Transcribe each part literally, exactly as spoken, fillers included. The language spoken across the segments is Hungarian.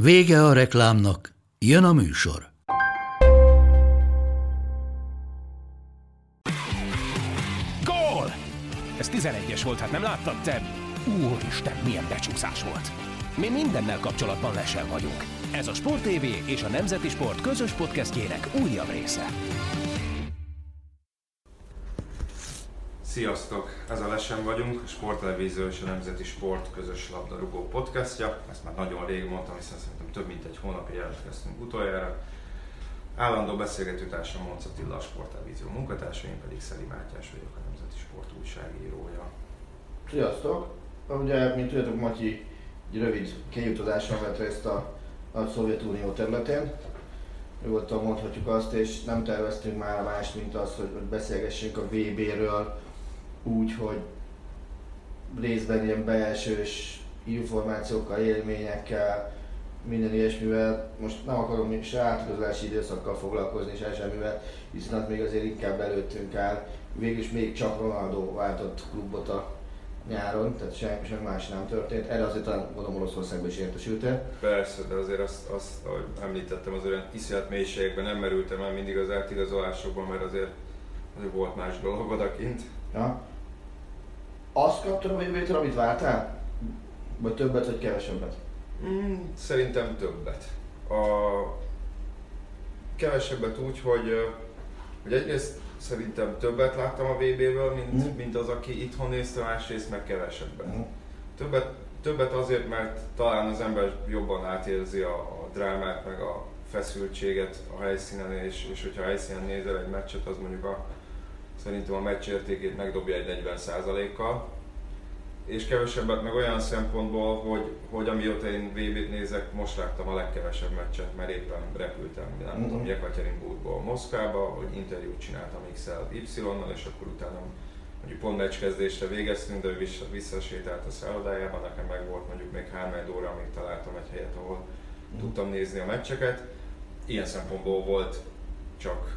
Vége a reklámnak, jön a műsor. Gól! Ez tizenegyes volt, hát nem láttad te? Úristen, milyen becsúszás volt! Mi mindennel kapcsolatban lesen vagyunk. Ez a Sport té vé és a Nemzeti Sport közös podcastjének újabb része. Sziasztok! Ez a Lesen vagyunk, a Sporttelevízió és a Nemzeti Sport közös labdarúgó podcastja. Ezt már nagyon rég mondtam, hiszen szerintem több mint egy hónapja jelentkeztünk utoljára. Állandó beszélgetőtársam Monc Attila, a Sporttelevízió munkatársa, én pedig Szeri Mártyás vagyok, a Nemzeti Sport újságírója. Sziasztok! Ugye, mint tudjátok, Matyi egy rövid kiutazáson vett részt a, a Szovjetunió területén. Nyugodtan mondhatjuk azt, és nem terveztünk már más, mint az, hogy beszélgessünk a vé béről, úgy, hogy részben ilyen belsős információkkal, élményekkel, minden ilyesmivel. Most nem akarom se átközelési időszakkal foglalkozni, se semmivel, hiszen hát még azért inkább előttünk áll. Végülis még csak Ronaldo váltott klubot a nyáron, tehát semmi sem más nem történt. Erre azért talán mondom Oroszországban is értesültél. Persze, de azért azt, azt ahogy említettem, az olyan iszonyat mélységekben nem merültem el mindig az átigazolásokban, mert azért, azért volt más dolog odakint. Ja. Azt kaptam a vé bétől, amit vártál? Vagy többet, vagy kevesebbet? Mm, szerintem többet. A kevesebbet úgy, hogy, hogy egyrészt szerintem többet láttam a vé béből, mint, mm. mint az, aki itthon nézte, másrészt meg kevesebbet. Mm. Többet, többet azért, mert talán az ember jobban átérzi a, a drámát, meg a feszültséget a helyszínen, és, és hogyha a helyszínen nézel egy meccset, az mondjuk a szerintem a meccs értékét megdobja egy negyven százalékkal, és kevesebbet meg olyan szempontból, hogy, hogy amióta én vé bét nézek, most láttam a legkevesebb meccset, mert éppen repültem, nem mm-hmm. tudom, Jekaterinburgból Moszkvába, hogy interjút csináltam iksz el ipszilonnal, és akkor utána mondjuk pont meccskezdésre végeztünk, de ő visszasétált a szállodájába, nekem meg volt mondjuk még három óra, amíg találtam egy helyet, ahol mm-hmm. tudtam nézni a meccseket. Ilyen szempontból volt csak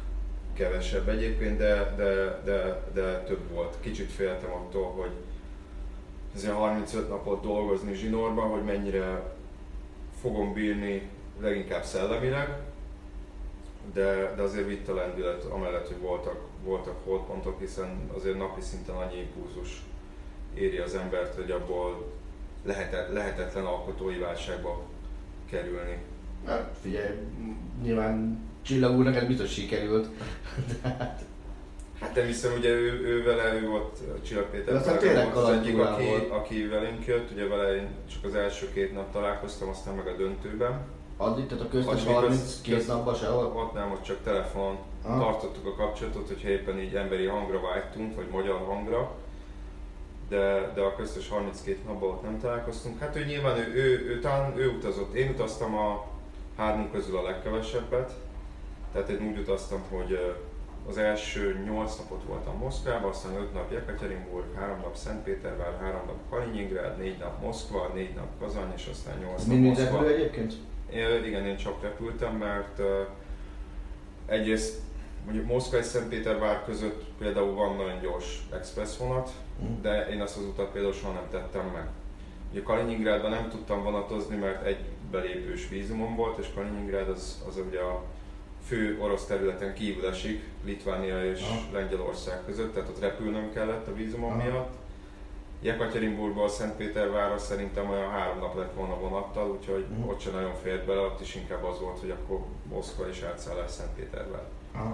kevesebb egyébként, de, de, de, de több volt. Kicsit féltem attól, hogy ezért harmincöt napot dolgozni zsinórban, hogy mennyire fogom bírni leginkább szellemileg, de, de azért vitt a lendület, amellett, hogy voltak, voltak holdpontok, hiszen azért napi szinten annyi impulzus éri az embert, hogy abból lehetet, lehetetlen alkotói válságba kerülni. Hát figyelj, nyilván Csillag úr, neked biztos sikerült. hát, hát én hiszem, ugye ő, ő vele, ő volt Csillag Péter volt az egyik, aki, aki velünk jött, ugye vele én csak az első két nap találkoztam, aztán meg a döntőben. Addig, tehát a köztes harminckét napban se volt? Ott nem, ott csak telefonon ha? tartottuk a kapcsolatot, hogyha éppen így emberi hangra vágytunk, vagy magyar hangra. De, de a köztes harminckét napban ott nem találkoztunk. Hát ő nyilván, ő, ő, ő, talán ő utazott. Én utaztam a hármunk közül a legkevesebbet. Tehát én úgy utaztam, hogy az első nyolc napot voltam Moszkvában, aztán öt nap Jekaterinburg, három nap Szentpétervár, három nap Kaliningrád, négy nap Moszkva, négy nap Kazany, és aztán nyolc nap Moszkva. Mind egyébként? Én, igen, én csak repültem, mert uh, egyrészt mondjuk Moszkva és Szentpétervár között például van nagyon gyors express vonat, mm. de én azt az utat például soha nem tettem meg. Ugye Kaliningrádban nem tudtam vonatozni, mert egy belépős vízumom volt, és Kaliningrád az, az ugye a fő orosz területen kívül esik, Litvánia és ah. Lengyelország között, tehát ott repülnöm kellett a vízumom ah. miatt. Jekaterinburgból Szentpétervárra szerintem olyan három nap lett volna vonattal, úgyhogy mm. ott sem nagyon fért bele, ott is inkább az volt, hogy akkor Moszkva és átszállás Szentpétervár. Ah.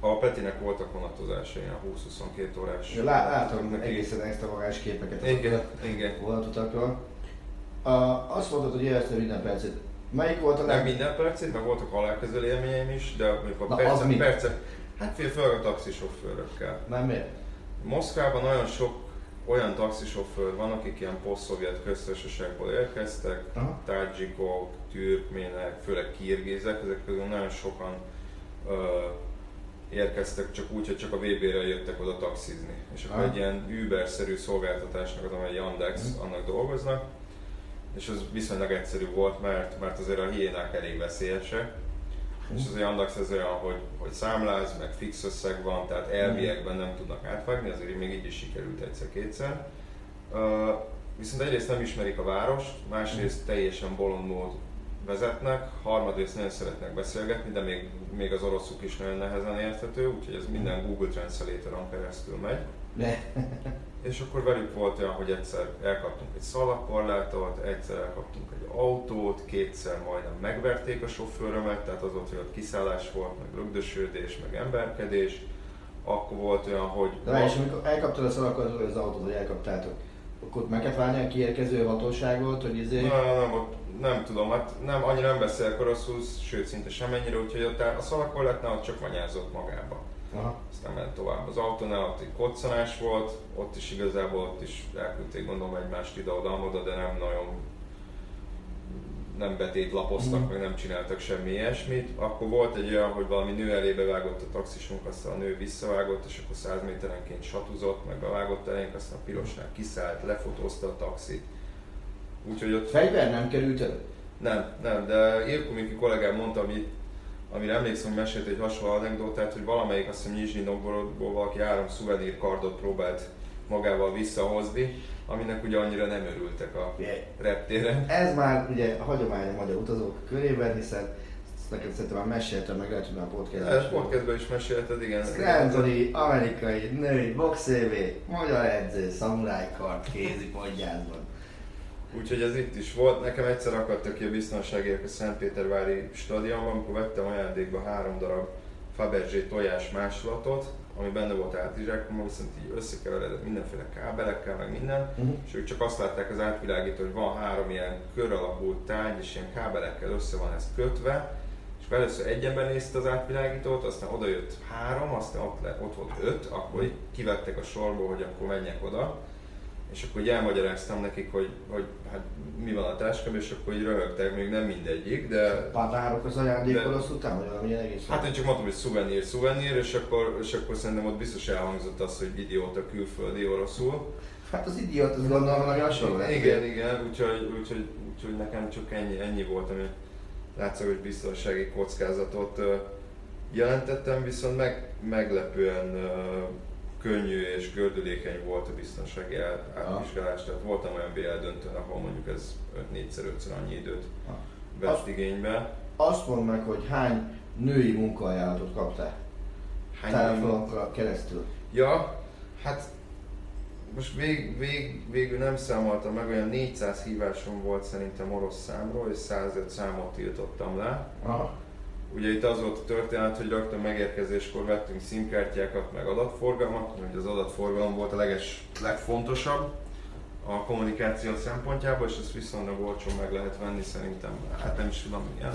A Petinek voltak vonatozásai, ilyen húsz-huszonkettő órás. Ja, lá- látom neki. Egészen extravagáns képeket igen, igen. a vonatutakról. Azt mondtad, hogy éreztem minden percet. Melyik volt a leg... Nem minden percét, meg voltak halálközöl élményeim is, de mondjuk a percen, percen... Hát fél fel a taxisofőrökkel. Nem miért? Moszkvában nagyon sok olyan taxisofőr van, akik ilyen poszt-szovjet köztársaságból érkeztek, aha, tadzsikok, türkmének, főleg kirgizek, ezek közül nagyon sokan ö, érkeztek csak úgy, hogy csak a vé bé-re jöttek oda taxizni. És akkor aha, egy ilyen Uber-szerű szolgáltatásnak, az amely Yandex, hmm, annak dolgoznak. És az viszonylag egyszerű volt, mert, mert azért a hiénák elég veszélyesek. És az a Yandex ez olyan, hogy, hogy számláz, meg fix összeg van, tehát elviekben nem tudnak átvágni, azért még így is sikerült egyszer-kétszer. Uh, viszont egyrészt nem ismerik a várost, másrészt teljesen bolond mód vezetnek, harmadrészt nagyon szeretnek beszélgetni, de még, még az oroszuk is nagyon nehezen érthető, úgyhogy ez minden Google Translate-on keresztül megy. De. És akkor velük volt olyan, hogy egyszer elkaptunk egy szalagkorlátot, egyszer elkaptunk egy autót, kétszer majdnem megverték a sofőrömet, tehát az volt, hogy ott kiszállás volt, meg lögdösödés, meg emberkedés. Akkor volt olyan, hogy... De várj, és amikor elkaptad a szalagkorlátot, vagy az autót, hogy elkaptátok, akkor meg kellett várni a kiérkező hatóságot, hogy izé... Nem, nem, nem, nem tudom, hát nem, annyira nem beszél koroszul, sőt szinte semennyire, úgyhogy ott a szalagkorlátnál ott csak vanyázott magába. Aha. Aztán ment tovább. Az autónál ott egy koccanás volt, ott is igazából ott is elküldték gondolom egymást ide-oda-amoda, de nem nagyon nem betétlapoztak, mm, meg nem csináltak semmi ilyesmit. Akkor volt egy olyan, hogy valami nő elébe vágott a taxisunk, aztán a nő visszavágott, és akkor száz méterenként satuzott, meg bevágott elénk, aztán a pirosnál kiszállt, lefotózta a taxit. Úgyhogy ott... Fegyver nem került elő? Nem, nem, de Irko Miki kollégám mondta, amit amire emlékszem, hogy mesélt egy hasonló anekdotát, hogy valamelyik, azt hiszem, Nyizsnyi Novgorodból valaki három szuvenírkardot próbált magával visszahozni, aminek ugye annyira nem örültek a yeah, reptéren. Ez már ugye a hagyomány a magyar utazók körében, hiszen neked szerintem már meséltem, meg lehet, hogy már podcastben is. Podcastben is mesélted, igen. Szkánzori, amerikai, női, boxévé, magyar edző, szamurájkard, kézi podgyászban. Úgyhogy ez itt is volt. Nekem egyszer akadtak ki a biztonságért a Szentpétervári stadionban, amikor vettem ajándékba három darab Fabergé tojás másolatot, ami benne volt átizsákban, viszont így összekeveredett mindenféle kábelekkel, meg minden, uh-huh, és ők csak azt látták az átvilágító, hogy van három ilyen kör alakú tárgy, és ilyen kábelekkel össze van ez kötve, és először egy ember nézte az átvilágítót, aztán oda jött három, aztán ott, le, ott volt öt, akkor kivettek a sorból, hogy akkor menjek oda. És akkor elmagyaráztam nekik, hogy, hogy hát, mi van a táskában, és akkor így röhögtek, még nem mindegyik, de... Pavárok az ajándékból azt után, hogy valamilyen egész? Hát én csak mondtam, hogy szuvenír, szuvenír, és akkor, és akkor szerintem ott biztos elhangzott az, hogy idióta külföldi oroszul. Hát az idiót, az gondolom valami hasonló. Igen, igen, úgyhogy, úgyhogy, úgyhogy nekem csak ennyi, ennyi volt, ami látszagos biztonsági kockázatot jelentettem, viszont meg, meglepően könnyű és gördülékeny volt a biztonsági átvizsgálás, tehát voltam olyan bé el döntőn, ahol mondjuk ez öt-négyszer-ötször annyi időt vett igénybe. Azt mondd meg, hogy hány női munkaajánlatot kaptál telefonokra keresztül? Ja, hát most vég, vég, végül nem számoltam meg, olyan négyszáz hívásom volt szerintem orosz számról, és száz öt számot tiltottam le. Aha. Ugye itt az volt a történet, hogy rögtön megérkezéskor vettünk színkártyákat, meg adatforgalmat, hogy az adatforgalom volt a leges, legfontosabb a kommunikáció szempontjából, és ezt viszonylag olcsón meg lehet venni szerintem, hát nem is tudom, ilyen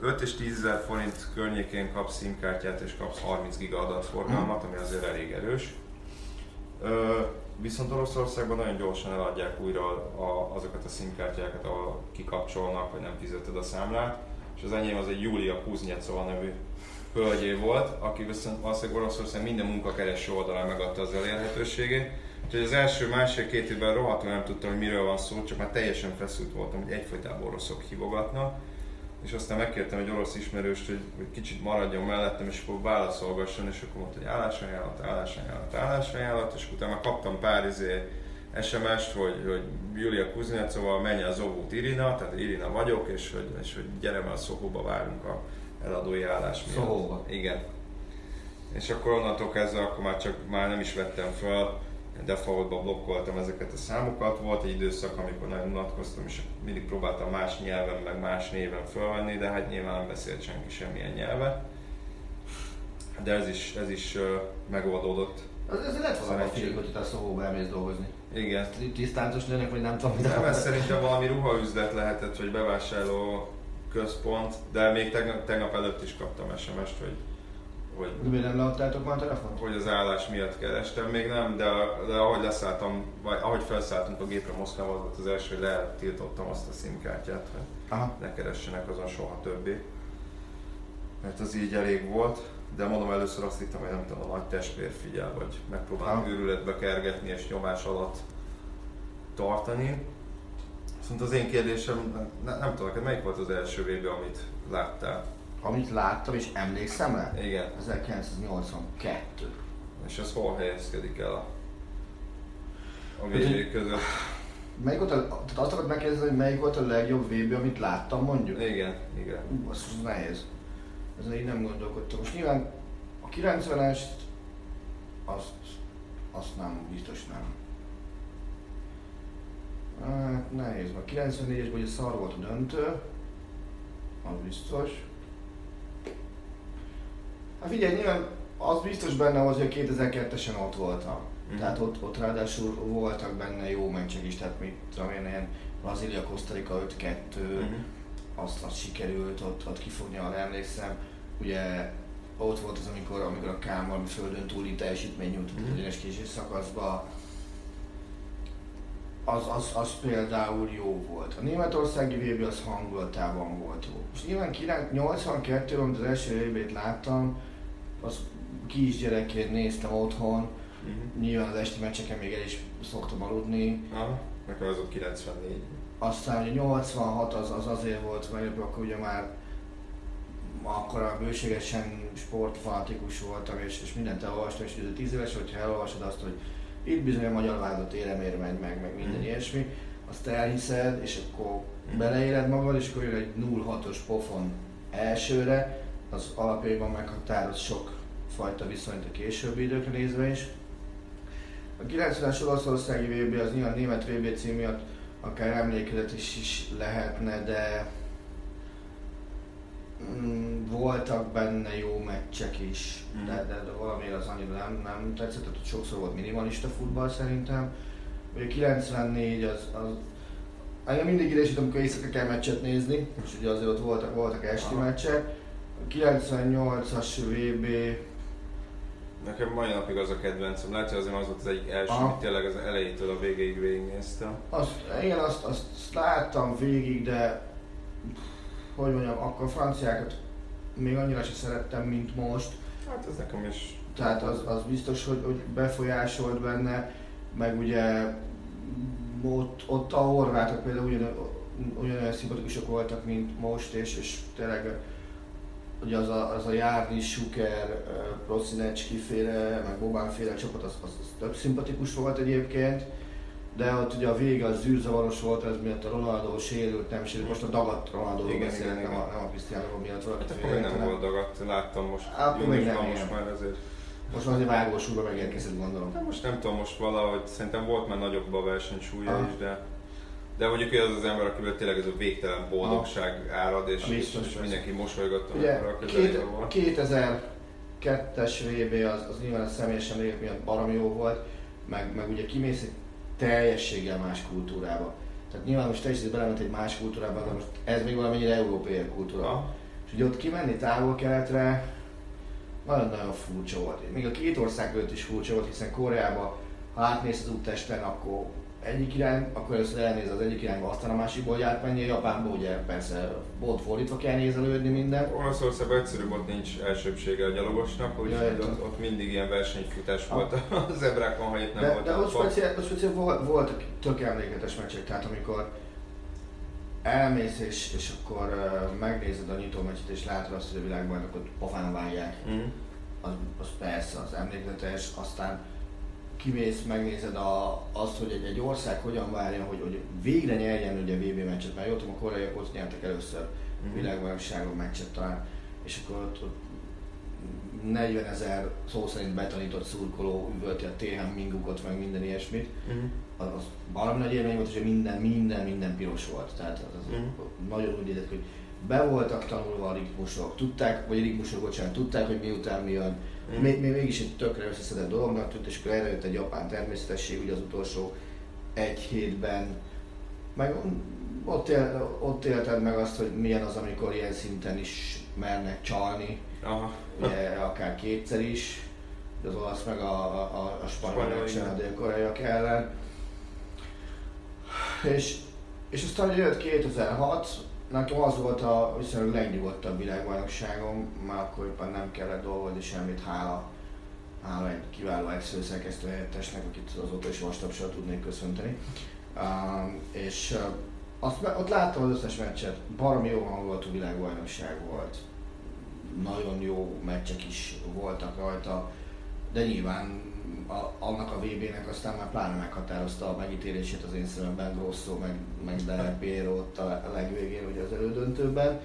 öt és tízezer forint környékén kapsz színkártyát és kapsz harminc giga adatforgalmat, ami azért elég erős. Ö, viszont Oroszországban nagyon gyorsan eladják újra a, azokat a színkártyákat, ahol kikapcsolnak, vagy nem fizeted a számlát. És az enyém az egy Júlia Kuznyecova nevű hölgyé volt, aki valószínűleg Oroszország minden munkakereső oldalán megadta az elérhetőségét. Úgyhogy az első másfél-két évben rohadtul nem tudtam, hogy miről van szó, csak már teljesen feszült voltam, hogy egyfolytában oroszok hívogatnak. És aztán megkértem egy orosz ismerőst, hogy, hogy kicsit maradjon mellettem, és akkor válaszolgasson, és akkor mondta, hogy állásajánlat, állásajánlat, állásajánlat, és utána kaptam pár izé es em est, hogy, hogy Júlia Kuznyecova, menj az óvót Irina, tehát Irina vagyok, és hogy, és hogy gyere már Szohóba, várunk a eladói állás miatt. Szohóba. Igen. És akkor onnantól kezdve akkor már csak már nem is vettem fel, defaultba blokkoltam ezeket a számokat. Volt egy időszak, amikor nagyon unatkoztam, és mindig próbáltam más nyelven, meg más néven felvenni, de hát nyilván nem beszélt senki semmilyen nyelvet. De ez is, ez is uh, megoldódott. Azért lehet valamelyik, hogy te Szohóba elmész dolgozni. Igen. Tisztáncos nőnek, vagy nem tudom. Nem, ez szerintem valami ruhaüzlet lehetett, vagy bevásárló központ, de még tegnap, tegnap előtt is kaptam es em est, hogy hogy... De nem leadtátok már a telefont? Hogy az állás miatt kerestem, még nem, de, de ahogy leszálltam, vagy ahogy felszálltunk a gépre Moszkvába, az volt az első, hogy letiltottam azt a szimkártyát, hogy aha, ne keressenek azon soha többé. Mert az így elég volt, de mondom, először azt hittem, hogy nem tudom, a nagy testvér figyel, vagy megpróbálom őrületbe kergetni és nyomás alatt tartani. Viszont az én kérdésem, ne, nem tudom, melyik volt az első vé bé, amit láttál? Amit láttam és emlékszem rá? Igen. ezerkilencszáznyolcvankettő. És ez hol helyezkedik el a, a vé bé között? Melyik volt a, tehát azt akarod megkérdezni, hogy melyik volt a legjobb vé bé, amit láttam mondjuk? Igen, igen. Ú, az nehéz. Ezzel így nem gondolkodtam. Most nyilván a kilencvenest, azt, azt nem, biztos nem. Hát nehéz, a kilencvennégyes ugye szar volt a döntő, az biztos. Hát figyelj, nyilván az biztos benne, hogy a kétezer-kettesen ott voltam. Mm. Tehát ott, ott ráadásul voltak benne jó meccsek is, tehát mit tudom én, ilyen Brazília-Kosztarika öt kettő, mm-hmm. azt, azt sikerült ott, ott kifogni, arra emlékszem. Ugye ott volt az, amikor, amikor a Kán valami földön túli teljesítmény nyújtott mm. az egyenes késő szakaszba. Az, az, az például jó volt. A németországi vé bé az hangulatában volt jó. És nyilván nyolcvankettőben, amit az első vé bét láttam, az kisgyerekként néztem otthon, uh-huh. nyilván az esti meccseken még el is szoktam aludni. Aha, nekem az ott kilencvennégy. Aztán nyolcvanhat az, az azért volt meglepő, akkor ugye már akkora bőségesen sportfanatikus voltam, és, és mindent elolvastam, és tíz éves, hogyha elolvasod azt, hogy itt bizony a magyar válogatott éremér megy meg, meg minden mm. ilyesmi, azt elhiszed, és akkor mm. beleéled magad, és akkor jön egy nulla hatos pofon elsőre, az alapjában meghatároz sok fajta viszonyt a későbbi időkre nézve is. A kilencvenes olaszországi vé bé, az nyilván német vé bé cím miatt akár emlékezet is, is lehetne, de mm, voltak benne jó meccsek is, mm. de, de, de valamiért az annyira nem, nem tetszett, tehát ott sokszor volt minimalista futball szerintem. Ugye kilencvennégy az... az én mindig idesítem, amikor éjszaka kell meccset nézni, és ugye azért ott voltak, voltak esti aha. meccsek. A kilencvennyolcas vé bé... Nekem mai napig az a kedvencem, látja azért az volt az egyik első, aha. amit tényleg az elejétől a végéig végignéztem. Azt, igen, azt, azt láttam végig, de... hogy mondjam, akkor a franciákat még annyira sem szerettem, mint most. Hát ez nekem is. Tehát az, az biztos, hogy, hogy befolyásolt benne, meg ugye ott, ott a horvátok például ugyan, ugyanolyan szimpatikusok voltak, mint most, és, és tényleg ugye az a, az a járni, Suker, Prosinecski-féle, meg Bobán-féle csapat, az, az, az több szimpatikus volt egyébként. De ott ugye a vége az zűrzavaros volt, ez miatt a Ronaldo sérült, nem sérült, most a dagadt Ronaldóról beszélek, nem a, a Cristiano miatt valaki hát félre. Nem volt dagadt, láttam most, hát, júniusban nem, nem. most már azért. Most már azért vágósúlyba megérkezett, gondolom. De most nem tudom, most valahogy, szerintem volt már nagyobb a versenysúlya ah. is, de... De mondjuk ő az az ember, akiből tényleg ez a végtelen boldogság ah. árad, és, és, és mindenki mosolygatta meg arra a közelében volt. kétezer-kettes vé bé az, az nyilván a személyes emlékek miatt baromi jó volt, meg, meg ugye kimész egy teljességgel más kultúrába. Tehát nyilván most teljesen belement egy más kultúrába, de most ez még valamennyire európai kultúra. Ha. És ugye ott kimenni távol-keletre nagyon-nagyon furcsa volt. Még a két ország között is furcsa volt, hiszen Koreában, ha átmész az úttesten, akkor egyik irány, akkor először elnéz az egyik irányba, aztán a másikból, hogy átmenjél. Japánban ugye persze volt fordítva kell nézelődni minden. Olaszországban egyszerűbb, ott nincs elsőbsége a gyalogosnak, úgyhogy ott, ott mindig ilyen versenyfutás volt a zebrákon, ha itt nem de, volt. De ott speciál, speciál volt, voltak tök emléketes meccsek, tehát amikor elmész és, és akkor uh, megnézed a nyitó meccset és látod azt, hogy a világbajnokot pofán vágják, mm. az, az persze az emléketes, aztán kimész, megnézed a, azt, hogy egy, egy ország hogyan várja, hogy, hogy végre nyerjen ugye a vé bé meccset, mert jól tudom, a koreaiak ott nyertek először mm-hmm. világbajnokságon meccset talán, és akkor ott, ott negyvenezer szó szerint betanított szurkoló üvölti a té há em mingukot, meg minden ilyesmit. Mm-hmm. Az, az valami nagy élmény volt, és minden, minden, minden piros volt. Tehát az mm-hmm. nagyon úgy nézett, hogy be voltak tanulva a ritmusok, tudták, vagy ritmusok, bocsánat, tudták, hogy miután mi jön. Mm. Még, még mégis egy tökre összeszedett dolognak tűnt, és akkor erre jött egy japán természetesség ugye az utolsó egy hétben. Meg Ott, él, ott élted meg azt, hogy milyen az, amikor ilyen szinten is mernek csalni, ugye, akár kétszer is, az olasz meg a, a, a spanyolok sem, a dél-koreaiak ellen. És, és aztán jött kétezer-hat, nekem az volt a viszonylag legnyugodtabb világbajnokságom, már akkor éppen nem kellett dolgozni semmit, hála, hála egy kiváló ex-főszerkesztő helyettesnek, akit azóta is vastapsal tudnék köszönteni. Um, és Azt, ott láttam az összes meccset, baromi jó hangulatú világbajnokság volt. Nagyon jó meccsek is voltak rajta, de nyilván a, annak a vé bé-nek aztán már pláne meghatározta a megítélését az én szememben Grosso, meg, meg Del Piero ott a legvégén, ugye az elődöntőben.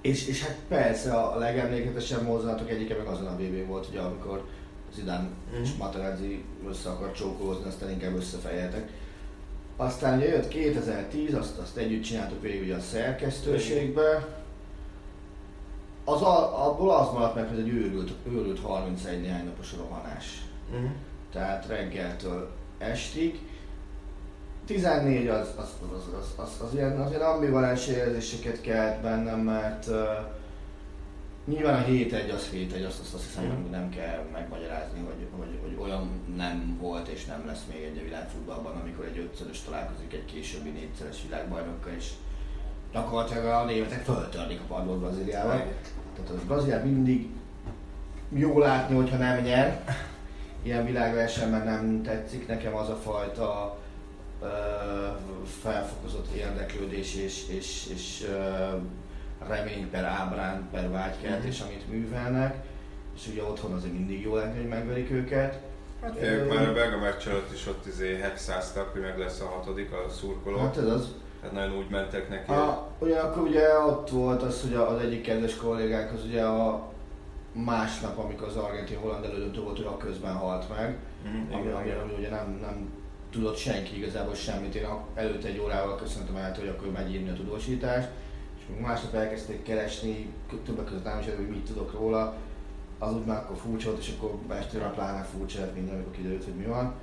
És, és hát persze a legemléketesebb mozdulatok egyike meg azon a vé bé volt, ugye amikor Zidane mm. és Materazzi össze akart csókolózni, aztán inkább összefejeltek. Aztán jött kétezer-tíz, azt, azt együtt csináltuk végül a szerkesztőségbe. Az a, abból az maradt meg, hogy egy őrült, őrült harmincegy néhány napos rohanás. Uh-huh. Tehát reggeltől estig. tizennégy az, az, az, az, az, az ilyen, az ilyen ambivalens érzéseket kelt bennem, mert uh, nyilván a hét egy az hét egy, azt, azt, azt hiszem, uh-huh. nem kell megmagyarázni, hogy, hogy, hogy olyan nem volt és nem lesz még egy a világfutballban, amikor egy ötszörös találkozik egy későbbi négyszeres világbajnokkal, és gyakorlatilag a németek föltörlik a padlót Brazíliával. Tehát az Brazíliát mindig jó látni, hogyha nem nyer. Ilyen világversenyben nem tetszik nekem az a fajta ö, felfokozott érdeklődés és, és, és ö, remény per ábrán, per vágykeltés, mm-hmm. amit művelnek, és ugye otthon azért mindig jó lenni, hogy megverik őket. Hát ők ő... már a belga meccs előtt is ott izé hexáztak, hogy meg lesz a hatodik a szurkoló. Hát ez az. Hát nagyon úgy mentek neki. A, ugyanakkor ugye ott volt az, hogy az egyik kedves kollégánk az ugye a másnap, amikor az argentin-holland elődöntő volt, ő a közben halt meg, mm-hmm. ami, ami, ami ugye nem, nem tudott senki igazából semmit. Én előtte egy órával köszöntem el, hogy akkor megy írni a tudósítást. Másnap elkezdték keresni, többek között nem is, hogy mit tudok róla, az úgy már akkor furcsa volt, és akkor estőre pláne furcsa lett minden, amikor kiderült, hogy mi van.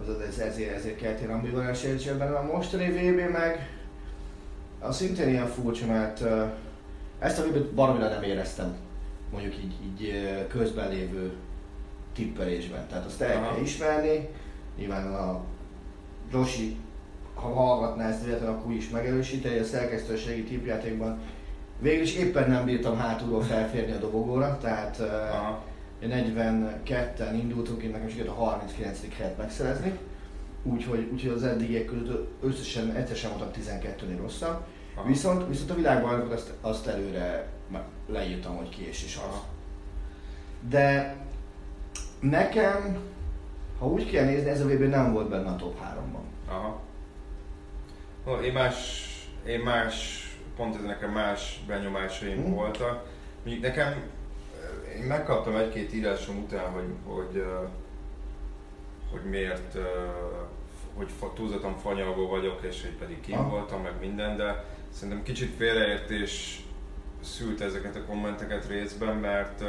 Azaz ez ezért, ezért kelt én ambivalens érzéssel bennem. A mostani vé bé meg az szintén ilyen furcsa, mert ezt a vé bét baromira nem éreztem, mondjuk így, így közben lévő tippelésben. Tehát azt el kell ismerni, nyilván a Joshi, ha hallgatná ezt véletlenül, akkor is megerősíteni, a szerkesztőségi tippjátékban végül is éppen nem bírtam hátulról felférni a dobogóra, tehát uh, negyvenketten indultunk, én nekem sikerült a harminckilencedik helyet megszerezni, úgyhogy úgy, az eddigiek között összesen egyszer sem voltam tizenkettőnél rosszabb, viszont, viszont a világbajnokot azt, azt előre leírtam, hogy ki és is az. De nekem, ha úgy kell nézni, ez a vé bé nem volt benne a top háromban. Aha. Én más, én más, pont ez nekem más benyomásaim mm. voltak. Mondjuk nekem, én megkaptam egy-két írásom után, hogy, hogy, hogy miért, hogy túlzottan fanyalgó vagyok, és hogy pedig kim ah. voltam, meg minden, de szerintem kicsit félreértés szült ezeket a kommenteket részben, mert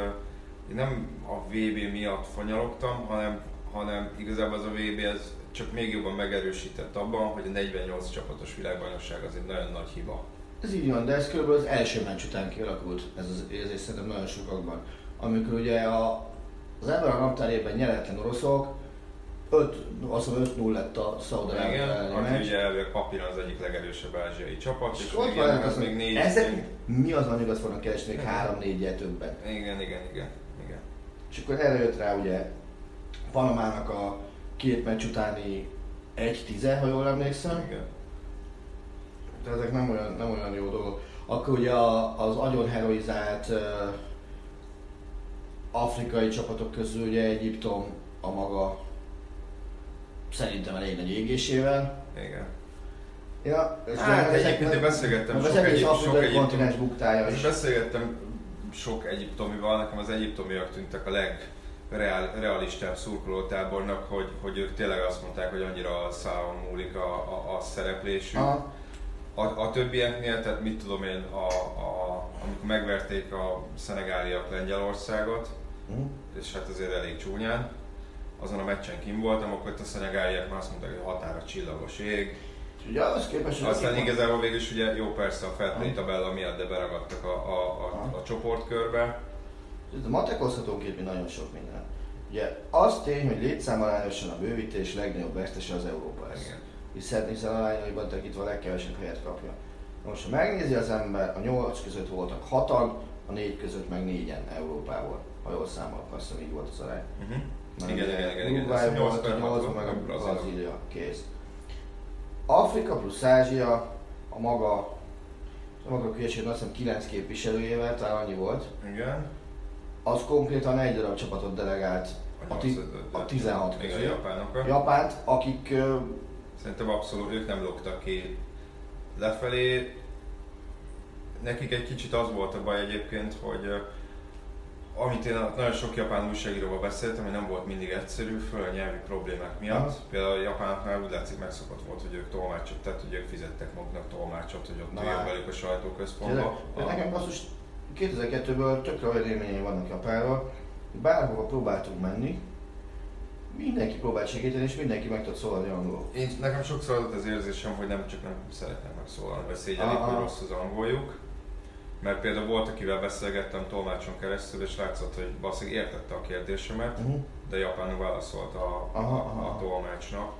én nem a vé bé miatt fanyalogtam, hanem, hanem igazából az a vé bé ez csak még jobban megerősített abban, hogy a negyvennyolc csapatos világbajnokság az egy nagyon nagy hiba. Ez így van, de ez körülbelül az első meccs után kialakult, ez az érzés szerintem nagyon sokakban. Amikor ugye a, az ebben a naptárében nyeretlen oroszok, öt null lett a Szaúd-Arábia elleni meccs. Igen, ugye elvileg papíron az egyik legerősebb ázsiai csapat, és ott van az még négy. Ezek mi az, amit azt fognak keresni, még három négyel többen. Igen, igen, igen, igen. És akkor erre jött rá ugye Panamának a két meccs utáni egy tíz, ha jól emlékszem. Igen. De ezek nem olyan, nem olyan jó dolgok. Akkor ugye az agyon heroizált uh, afrikai csapatok közül ugye Egyiptom a maga szerintem elég nagy égésével. Igen. Ja, hát egyébként beszélgettem sok egyiptomival. Beszélgettem sok egyiptomival, nekem az egyiptomiak tűntek a leg Reál, realistább szurkolótábornak, hogy, hogy ők tényleg azt mondták, hogy annyira szávon múlik a, a, a szereplésük. A, a többieknél, tehát mit tudom én, a, a, amikor megverték a szenegáliak Lengyelországot, mm. és hát azért elég csúnyán, azon a meccsen kim voltam, akkor itt a szenegáliak már azt mondták, hogy határa csillagos ég, Ugye az képes, hogy aztán igazából végül is ugye jó persze a feltételi tabella miatt, de beragadtak a, a, a, a csoportkörbe. Matekozhatunk itt nagyon sok minden. Ugye az tény, hogy létszámarányosan a bővítés legnagyobb vesztese az Európa ez. Hiszen hiszen arányaiban tekintve a legkevesebb helyet kapja. Most ha megnézi az ember, a nyolc között voltak hatan, a négy között meg négyen Európából. Ha jól számolok, azt hiszem így volt az arány. Uh-huh. Igen, igen, igen, igen. Uruguay volt, a nyolc meg a Brazília, kész. Afrika plusz Ázsia a maga, a maga különbségben azt hiszem kilenc képviselőjével, talán annyi volt. Igen. Az konkrétan egy darab csapatot delegált a, ti, a tizenhat közül. Még a japánokra. Japánt, akik... Szerintem abszolút ők nem lógtak ki lefelé. Nekik egy kicsit az volt a baj egyébként, hogy amit én nagyon sok japán újságíróval beszéltem, hogy nem volt mindig egyszerű, főleg a nyelvi problémák miatt. Ha. Például a japánoknál úgy látszik megszokott volt, hogy ők tolmácsot, tehát hogy ők fizettek maguknak tolmácsot, hogy ott jöjjön velük a sajtóközpontba. Nekem basszus kétezer-kettőből tökre olyan élményei vannak Japánról, bárhova próbáltunk menni, mindenki próbált segíteni, és mindenki meg tud szólni angolul. Én, nekem sokszor adott az érzésem, hogy nem csak nem szeretnek megszólalni, vagy szégyelik, hogy rossz az angoljuk. Mert például volt, akivel beszélgettem tolmácson keresztül, és látszott, hogy basszik értette a kérdésemet, uh-huh. de japánul válaszolt a, aha, aha. a tolmácsnak.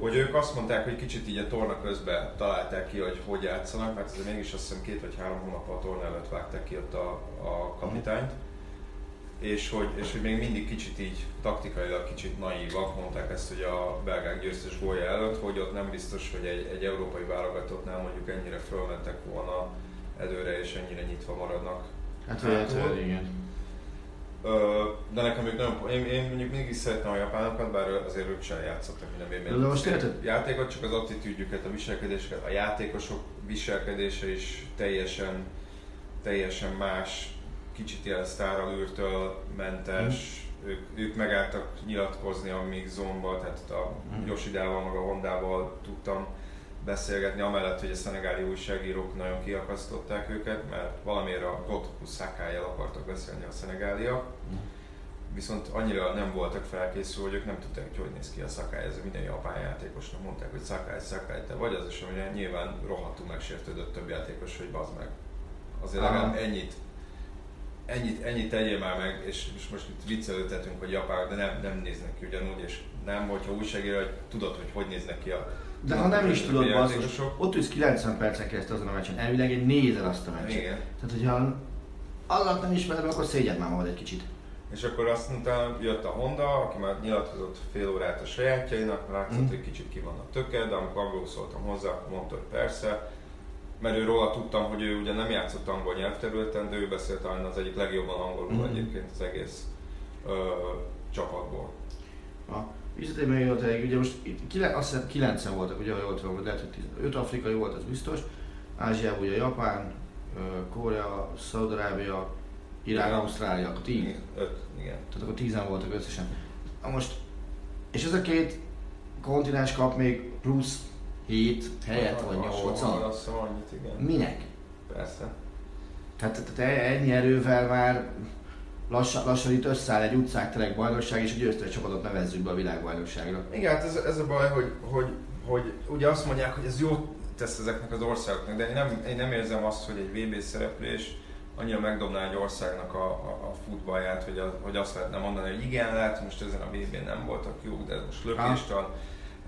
Hogy ők azt mondták, hogy kicsit így a torna közben találták ki, hogy hogy játszanak, mert ez mégis azt hiszem két vagy három hónappal a torna előtt vágták ki ott a, a kapitányt. És hogy, és hogy még mindig kicsit így taktikailag kicsit naívak, mondták ezt, hogy a belgák győztes gólja előtt, hogy ott nem biztos, hogy egy, egy európai válogatottnál mondjuk ennyire fölmentek volna előre és ennyire nyitva maradnak. Hát hát igen. De nekem ők nagyon... Én, én mondjuk mindig is szeretném a japánokat, bár azért ők sem játszottak mindenben. Most érted? Játékot, csak az attitűdjüket, a viselkedéseket, a játékosok viselkedése is teljesen, teljesen más. Kicsit ilyen sztáralűrtől mentes, mm. ők, ők megálltak nyilatkozni a mix zónban, tehát a mm. Yoshidával, maga Hondával tudtam beszélgetni, amellett, hogy a szenegáli újságírók nagyon kiakasztották őket, mert valamire a Gotoku Sakai-jal akartak beszélni a szenegáliak, mm. viszont annyira nem voltak felkészülve, hogy ők nem tudták, hogy hogy néz ki a Sakai, ez minden japán játékosnak mondták, hogy Sakai, Sakai, te vagy az, és amilyen nyilván rohadtul megsértődött több játékos, hogy bazd meg, azért legalább ennyit. Ennyit, ennyit tegyél már meg, és, és most itt viccelődhetünk, hogy japánok, de nem, nem néznek ki ugyanúgy, és nem, hogyha újságíró, hogy tudod, hogy hogy néznek ki a... De ha nem is tudod, basszus, ott ülsz kilencven percen keresztül azon a meccsen, elvileg én nézel azt a meccsen. Igen. Tehát, hogyha alatt nem ismered, akkor szégyed már magad egy kicsit. És akkor azt mondta, jött a Honda, aki már nyilatkozott fél órát a sajátjainak, látszott, mm. hogy kicsit ki vannak tökkel, de amikor angolul szóltam hozzá, akkor mondta, hogy persze. Mert őróla tudtam, hogy ő ugye nem játszott angol nyelvterületen, de ő beszélt talán az egyik legjobban angolul mm-hmm. egyébként az egész ö, csapatból. Viszont még jól teljük, ugye most azt hiszem kilencen voltak, ugye jól tudom, lehet, hogy öt afrikai volt, az biztos. Ázsiában ugye Japán, Korea, Szaúd-Arábia, Irán, Ausztrália, akkor tíz. Öt, igen. Tehát akkor tízen voltak összesen. Na most, és ez a két kontinens kap még plusz hét helyet vagy nyolcan. Minek? Persze. Tehát te, te ennyi erővel már lassan, lassan itt összeáll egy utcák-terek bajnokság, és a győztes csapatot nevezzük be a világbajnokságra. Igen, hát ez, ez a baj, hogy, hogy, hogy ugye azt mondják, hogy ez jót tesz ezeknek az országoknak, de én nem, én nem érzem azt, hogy egy vé bé szereplés annyira megdobná egy országnak a, a, a futballját, hogy, a, hogy azt lehetne mondani, hogy igen, lehet, most ezen a vé bén nem voltak jók, de ez most lökéstalan.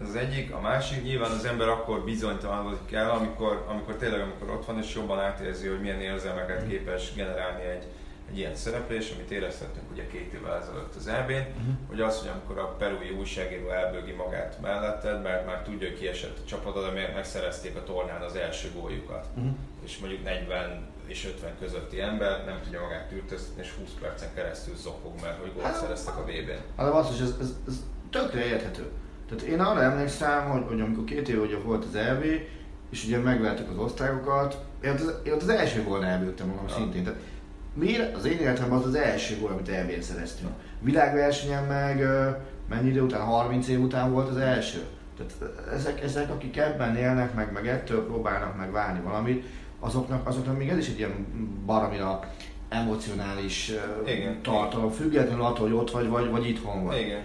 Ez az egyik, a másik, nyilván az ember akkor bizonytalanodik el, amikor, amikor tényleg amikor ott van, és jobban átérzi, hogy milyen érzelmeket képes generálni egy, egy ilyen szereplés, amit éreztettünk ugye két évvel ezelőtt az é bén, uh-huh. hogy az, hogy amikor a perui újságíró elbőgi magát melletted, mert már tudja, hogy kiesett a csapatod, amelyek megszerezték a tornán az első góljukat. Uh-huh. És mondjuk negyven és ötven közötti ember nem tudja magát tűrtöztetni, és húsz percen keresztül zokog, mert hogy gólt szereztek a vé bén. Hát az, ez, ez, ez tökre érthető. Tehát én arra emlékszem, hogy, hogy amikor két év ugye volt az é bé, és ugye megvertük az osztályokat, én ott az, én ott az első gólra elbőgtem magam ja. szintén. Tehát miért? Az én életemben az az első gól, amit é bén szereztünk. Ja. Világversenyen meg mennyi idő után, harminc év után volt az első. Tehát ezek, ezek akik ebben élnek, meg, meg ettől próbálnak meg válni valamit, azoknak, azoknak még ez is egy ilyen baromira emocionális igen, tartalom, igen. függetlenül attól, hogy ott vagy, vagy, vagy itthon vagy. Igen.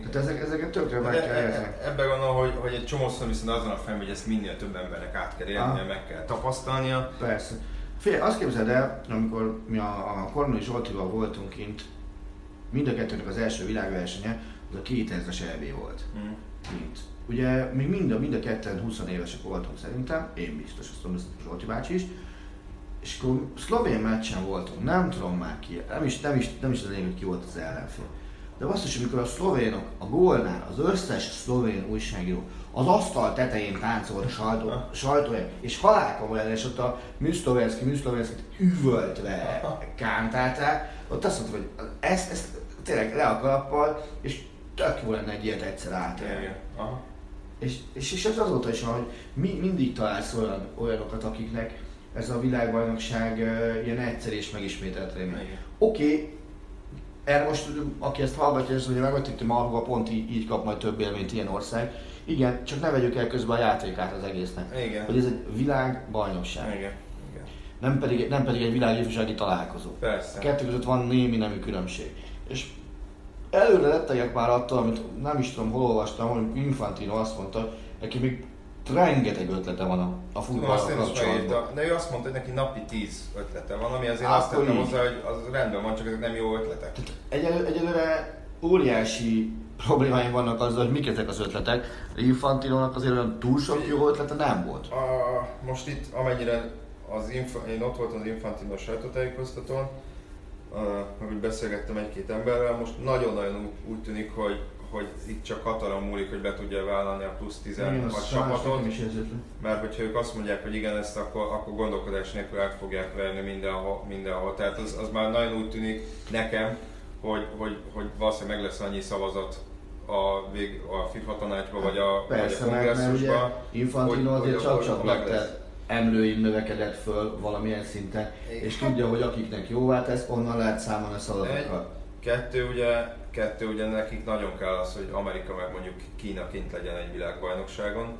Tehát ezek, ezeket tökre meg kell érni. Ebben gondolom, hogy, hogy egy csomószor viszont azon a felmegy, hogy ezt minél több embernek át kell élnie, meg kell tapasztalnia. Persze. Figyelj, azt képzeld el, amikor mi a, a Kornai Zsoltival voltunk kint, mind a kettőnek az első világversenye, az a kétezres é bé volt. Mm. Mint. Ugye még mind a, mind a ketten húsz évesek voltunk szerintem, én biztos, azt mondom, hogy Zsolti bácsi is. És akkor szlovén meccsen voltunk, nem tudom már ki, nem is, nem is, nem is az lényeg, ki volt az ellenfél. De basszus, amikor a szlovénok a gólnál az összes szlovén újságíró az asztal tetején táncolt a sajtó, sajtóján, és halálkamolyan, és ott a Műszlovenszki, Műszlovenszkit üvöltve kántálták, ott azt mondtam, hogy ezt, ezt tényleg le a kalappal, és tök jó lenne egy ilyet egyszer átélni. És, és, és ez azóta is van, hogy mi, mindig találsz olyan, olyanokat, akiknek ez a világbajnokság uh, ilyen egyszer és megismételt remény. Oké, okay. Erre most, aki ezt hallgatja, és mondja, megvették, hogy marhova pont így, így kap majd több élményt ilyen ország. Igen, csak ne vegyük el közben a játékát az egésznek. Igen. Hogy ez egy világbajnokság. Igen. Igen. Nem pedig, nem pedig egy világifjúsági találkozó. Persze. A kettő között van némi nemű különbség. És előre lettegek már attól, amit nem is tudom, hol olvastam, hogy Infantino azt mondta, neki még rengeteg ötlete van a, a futballra kapcsolatban. De ő azt mondta, hogy neki napi tíz ötlete van, ami azért azt tettem hozzá, hogy az rendben van, csak ezek nem jó ötletek. Egyelőre, egyelőre óriási problémáim vannak azzal, hogy mik ezek az ötletek. Infantinónak azért olyan túl sok jó ötlete nem volt. A, most itt, amennyire az infa, én ott voltam az Infantino sajtótájékoztatón, meg úgy beszélgettem egy-két emberrel, most nagyon-nagyon úgy tűnik, hogy hogy itt csak Katalon múlik, hogy be tudja vállalni a plusz tizenhat csapatot, mert hogyha ők azt mondják, hogy igen, ezt akkor, akkor gondolkodás nélkül át fogják verni mindenhol, mindenhol. Tehát az, az már nagyon úgy tűnik nekem, hogy, hogy, hogy valószínűleg meg lesz annyi szavazat a, vég, a FIFA tanácsba, hát, vagy a, persze, vagy a kongresszusba, mert ugye Infantino azért csak-csak megtett emlőim növekedett föl valamilyen szinten, igen. És tudja, hogy akiknek jóvá tesz, onnan lehet számolni a szavazatokat. Kettő ugye, kettő ugye nekik nagyon kell az, hogy Amerika meg mondjuk Kína kint legyen egy világbajnokságon,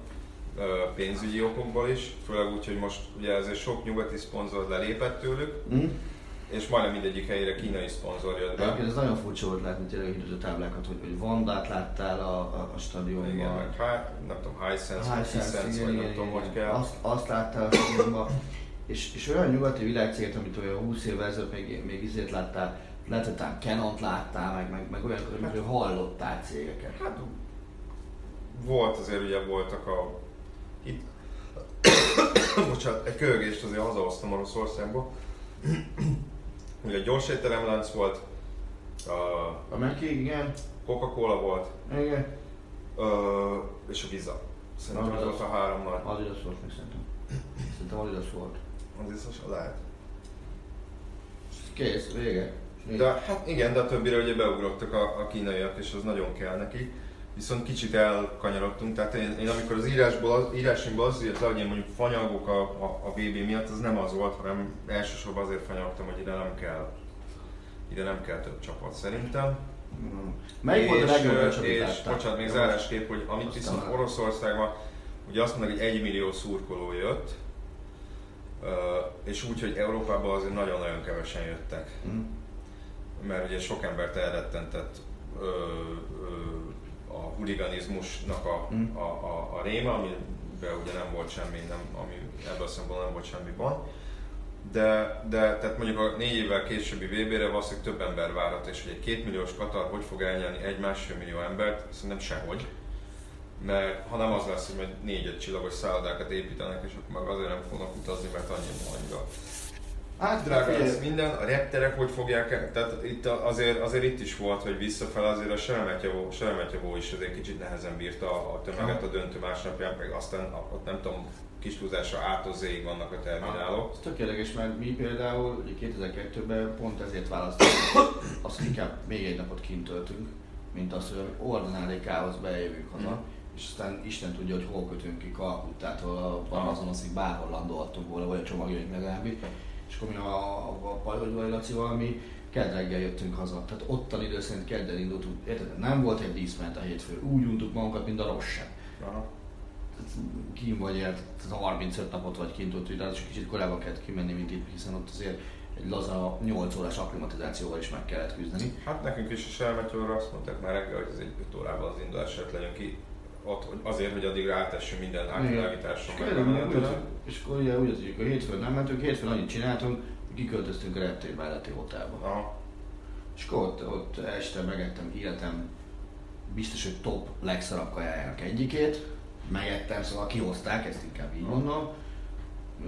pénzügyi okokból is, főleg úgy, hogy most ugye azért sok nyugati szponzor lelépett tőlük, mm. És majdnem mindegyik helyére kínai szponzor jött be. Ez nagyon furcsa volt látni tényleg itt a táblákat, hogy, hogy Vandát láttál a, a, a stadionban. Igen, meg high, nem tudom, high sense, high sense, sense igen, vagy igen, nem tudom, hogy kell. Azt, azt láttál a stadionban, és, és olyan nyugati világcéget, amit olyan húsz évvel ezelőtt még, még izét láttál, lehetettem Canont láttál, meg, meg, meg olyan között, hogy hallottál cégeket. Hát, volt azért, ugye voltak a... Itt... Bocsánat, egy köhögést azért hazahoztam Oroszországból. Ugye gyors étteremlánc volt. A, a Mekki, igen. Coca-Cola volt. Igen. Ö, és a Visa. Szerintem az volt a három már. Adidas volt még szerintem. Szerintem Adidas volt. Adidas lehet. Kész, vége. De, hát igen, de a többire ugye beugrottak a, a kínaiak, és az nagyon kell nekik. Viszont kicsit elkanyarodtunk, tehát én, én amikor az írásból, az, írásomból azt írt le, hogy én mondjuk fanyalgok a, a, a vé bé miatt, az nem az volt, hanem elsősorban azért fanyalgtam, hogy ide nem kell, ide nem kell több csapat szerintem. Mm. Melyik volt a legjobb csapat? És bocsánat, még zárásképp, hogy amit aztán viszont Oroszországban, ugye azt mondják, hogy egy millió szurkoló jött, és úgy, hogy Európában azért nagyon-nagyon kevesen jöttek. Mm. Mert ugye sok embert elrettentett ö, ö, a huliganizmusnak a, mm. a, a, a réma, amiben ugye nem volt semmi, nem, ami ebből a szempontból nem volt semmi ban. De, de tehát mondjuk a négy évvel későbbi vé bére valószínűleg több ember várat, és hogy egy kétmilliós Katar hogy fog elnyelni egy másfél millió embert, szerintem sehogy. Mert ha nem az lesz, hogy majd négy-öt csillagos szállodákat építenek, és akkor meg azért nem fognak utazni, mert annyi annyira. Hát drága lesz minden, a repterek hogy fogják, tehát itt azért, azért itt is volt, hogy visszafel azért a Seremetjavó is azért kicsit nehezen bírta a, a tömeget a döntő másnapján, meg aztán ott nem tudom, kis túlzásra ától zéig vannak a terminálok. Ez tök érdekes, mert mi például kétezer-kettőben pont ezért választottuk, azt inkább még egy napot kint töltünk, mint azt, hogy ordinári káosz bejövünk haza. Mm. És aztán Isten tudja, hogy hol kötünk ki Kalkuttától, Amazonosig, bárhol landoltunk volna, vagy a csomagjaink legalábbis. És akkor mi a, a, a Pajolgyvai Lacival mi kedd reggel jöttünk haza. Tehát ottan idő szerint kedden indultunk, érted? Nem volt egy díszment a hétfő, úgy untuk magunkat, mint a rossz sem. kín vagy el, tehát harmincöt napot vagy kint, ott ugye csak kicsit korábban kellett kimenni, mint itt, hiszen ott azért egy laza nyolc órás akklimatizációval is meg kellett küzdeni. Hát nekünk is a Selmetyóra azt mondták már reggel, hogy ez egy öt órával az indulásért legyünk ki, ott azért, hogy addigra átessünk minden átvilágításon. És akkor ugye úgy az, hogy hétfőn nem mentünk, hétfőn annyit csináltunk, kiköltöztünk a reptér melletti hotelba. És akkor ott, ott este megettem életem biztos, hogy top legszarabb kajájának egyikét, megettem, szóval kihozták, ezt inkább így mondom.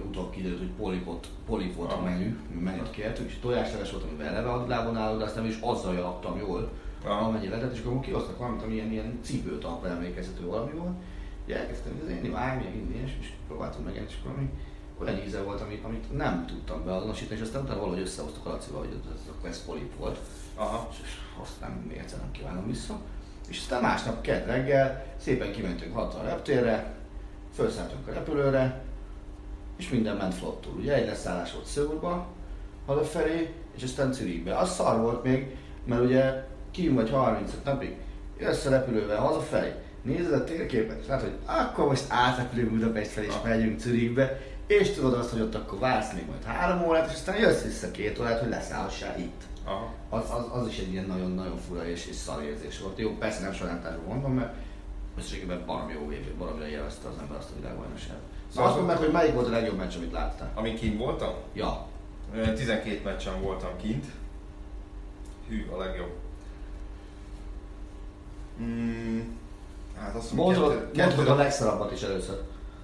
Utóbb kiderült, hogy polipot, polip volt a menü, menüt kértünk, és tojásleves volt, amivel eleve a lábon álló, de aztán is azzal jadtam jól, aha, amennyi lehetett, és akkor kihoztak valamit, ami ilyen, ilyen cipőtalpra emlékezhető valami volt. Ugye elkezdtem nézni, vágj, meg inni, és, és próbáltam meg, és valami olyan íze volt, amit, amit nem tudtam beazonosítani, és aztán utána valahogy összehoztuk a Lacival, hogy ez, ez polip volt. Aha. És azt nem, még egyszer nem kívánom vissza. És aztán másnap, kedd reggel, szépen kimentünk hatta a reptérre, felszálltunk a repülőre, és minden ment flottul. Ugye egy leszállás volt Szöulba, hazafelé, és aztán Zürichbe. Az szar volt még, mert ugye kim vagy harmincöt napig, jössz a repülővel hazafelé, nézed a térképet, és látod, hogy akkor most átrepülünk Budapest felé, és megyünk Zürichbe, és tudod azt, hogy ott akkor vársz még majd három órát, és aztán jössz vissza két órát, hogy leszállhassál itt. Aha. Az, az, az is egy ilyen nagyon-nagyon fura és, és szar érzés volt. Jó, persze nem sajnálatásban mondom, mert összességében baromi jó év, baromira jelezte az ember azt a világbajnokságot. Szóval azt mondom meg, hogy melyik volt a legjobb meccs, amit láttál? Amin kint voltam? Ja. tizenkét meccsen voltam kint. Hű, a legjobb. Mm, hát azt mondom, mondod, kettő, kettő, mondod a legszarabbat is először.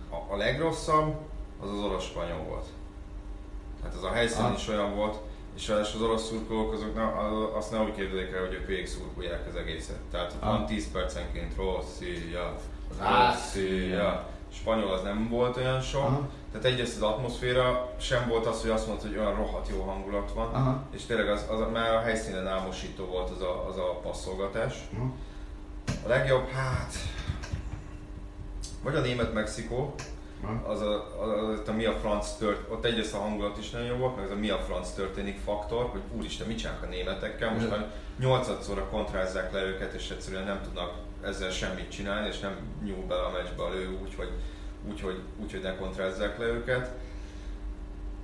A, a legrosszabb az az orosz-spanyol volt. Hát az a helyszín ah. is olyan volt. És az orosz szurkolók azok ne, azt nem úgy képzelik el, hogy ők végig szurkolják az egészet. Tehát ah. van tíz percenként Rosszia, Rosszia. Spanyol az nem volt olyan sok. Aha. Tehát egyrészt az atmoszféra sem volt az, hogy azt mondtad, hogy olyan rohadt jó hangulat van. Aha. És tényleg az, az már a helyszínen álmosító volt az a, az a passzolgatás. Aha. A legjobb, hát... vagy a német-Mexikó. Az a, az a, az a mi a franc tört, ott egyrészt a hangulat is nagyon jó volt, meg ez a mi a franc történik faktor, hogy úristen, mit csinálnak a németekkel, most már nyolcadszorra kontrázzák le őket, és egyszerűen nem tudnak ezzel semmit csinálni, és nem nyúl bele a meccsbe a lő, úgyhogy úgy, hogy, úgy, hogy ne kontrázzák le őket.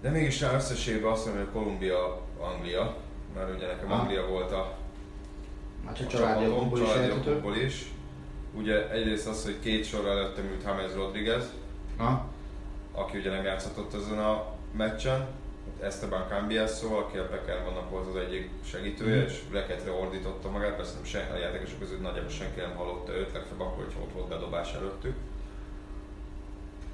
De mégis rá összességében azt mondom, hogy Kolumbia-Anglia, mert ugye nekem ha. Anglia volt a, hát a csapatom, családjogokból is, is. Ugye egyrészt az, hogy két sorra előttem ült James Rodriguez, ha? Aki ugye nem játszhatott ezen a meccsen, Esteban Cambiasso, aki a Beckermannak volt az egyik segítője, mm. és reketre ordította magát, persze nem se, a játékosok között nagyjából senki nem hallotta őt, legfeljebb akkor, hogyha ott volt bedobás előttük.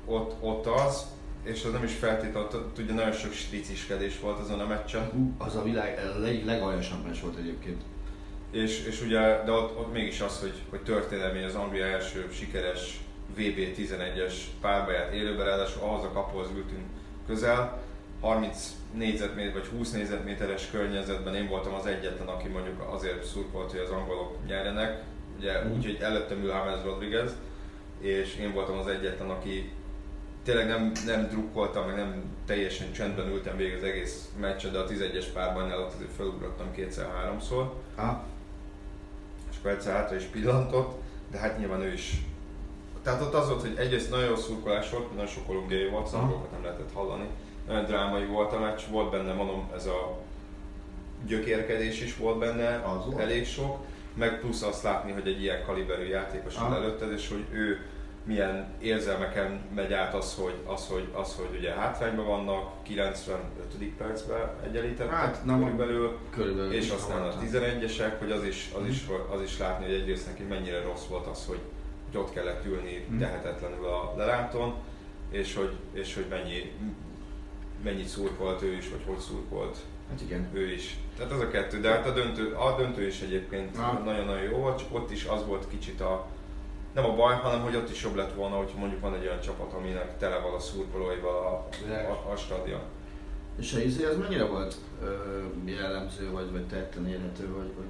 Ott, ott az, és az nem is feltétlenül, ugye nagyon sok striciskedés volt ezen a meccsen. Hú, az a világ egyik legaljasabb meccs volt egyébként. És, és ugye, de ott, ott mégis az, hogy, hogy történelmény, az Anglia első sikeres vé bé tizenegyes párbaját élőben, ráadásul ahhoz a kaphoz ültünk közel, harminc négyzetméter vagy húsz négyzetméteres környezetben én voltam az egyetlen, aki mondjuk azért szurkolt, hogy az angolok nyerjenek, ugye mm. úgy, hogy előttem ül James Rodriguez, és én voltam az egyetlen, aki tényleg nem, nem drukkoltam, meg nem teljesen csendben ültem végig az egész meccset, de a tizenegyes párbajnál ott azért felugrottam kétszer-háromszor, ha. És akkor egyszer hátra is pillantott, de hát nyilván ő is. Tehát ott az volt, hogy egyrészt nagyon jó szurkolás volt, nagyon sok kolumbiai volt, szangokat nem lehetett hallani. Nagyon drámai volt a meccs, volt benne, mondom, ez a gyökérkedés is volt benne, az elég sok. Meg plusz azt látni, hogy egy ilyen kaliberű játékos van előtted, és hogy ő milyen érzelmeken megy át az, hogy, az, hogy, az, hogy ugye hátrányban vannak, kilencvenötödik percben egyenlítettek hát, körülbelül, körülbelül, és aztán a tizenegyesek, hogy az is, az, is, az is látni, hogy egyrészt neki mennyire rossz volt az, hogy hogy ott kellett ülni tehetetlenül a lelánton, és hogy, és hogy mennyi, mennyit szurkolt ő is, vagy hogy szurkolt hát igen. ő is. Tehát ez a kettő, de hát a döntő, a döntő is egyébként ah. nagyon-nagyon jó volt, csak ott is az volt kicsit a, nem a baj, hanem hogy ott is jobb lett volna, hogyha mondjuk van egy olyan csapat, aminek tele van a szurkolóival a, a, a stadion. És a izé az mennyire volt jellemző, vagy, vagy tetten érhető, vagy, vagy...